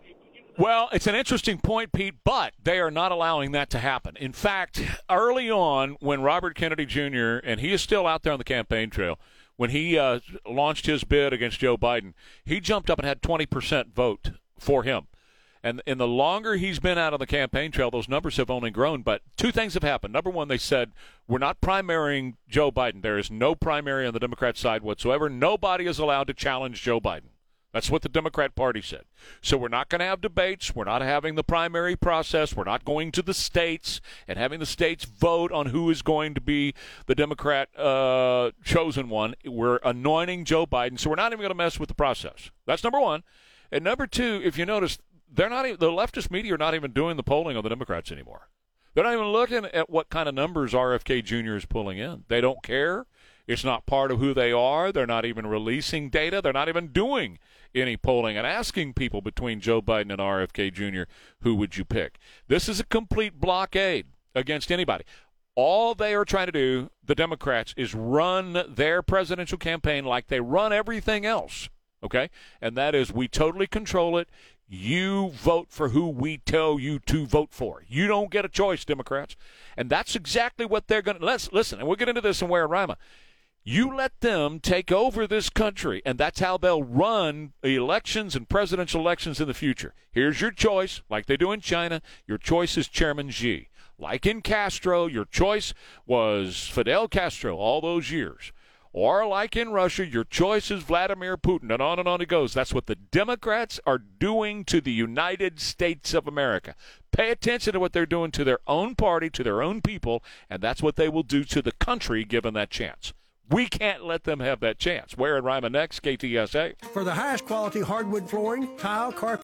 Well, it's an interesting point, Pete, but they are not allowing that to happen. In fact, early on when Robert Kennedy Junior, and he is still out there on the campaign trail, when he uh, launched his bid against Joe Biden, he jumped up and had twenty percent vote for him. And, and the longer he's been out on the campaign trail, those numbers have only grown. But two things have happened. Number one, they said, we're not primarying Joe Biden. There is no primary on the Democrat side whatsoever. Nobody is allowed to challenge Joe Biden. That's what the Democrat Party said. So we're not going to have debates. We're not having the primary process. We're not going to the states and having the states vote on who is going to be the Democrat uh, chosen one. We're anointing Joe Biden. So we're not even going to mess with the process. That's number one. And number two, if you notice, they're not even, the leftist media are not even doing the polling on the Democrats anymore. They're not even looking at what kind of numbers R F K Junior is pulling in. They don't care. It's not part of who they are. They're not even releasing data. They're not even doing any polling and asking people between Joe Biden and R F K Junior, who would you pick? This is a complete blockade against anybody. All they are trying to do, the Democrats, is run their presidential campaign like they run everything else, okay? And that is, we totally control it. You vote for who we tell you to vote for. You don't get a choice, Democrats. And that's exactly what they're going to – let's listen, and we'll get into this in Ware and Rima. You let them take over this country, and that's how they'll run elections and presidential elections in the future. Here's your choice, like they do in China. Your choice is Chairman Xi. Like in Castro, your choice was Fidel Castro all those years. Or like in Russia, your choice is Vladimir Putin, and on and on it goes. That's what the Democrats are doing to the United States of America. Pay attention to what they're doing to their own party, to their own people, and that's what they will do to the country given that chance. We can't let them have that chance. Ware and Rima next, K T S A. For the highest quality hardwood flooring, tile, carpet.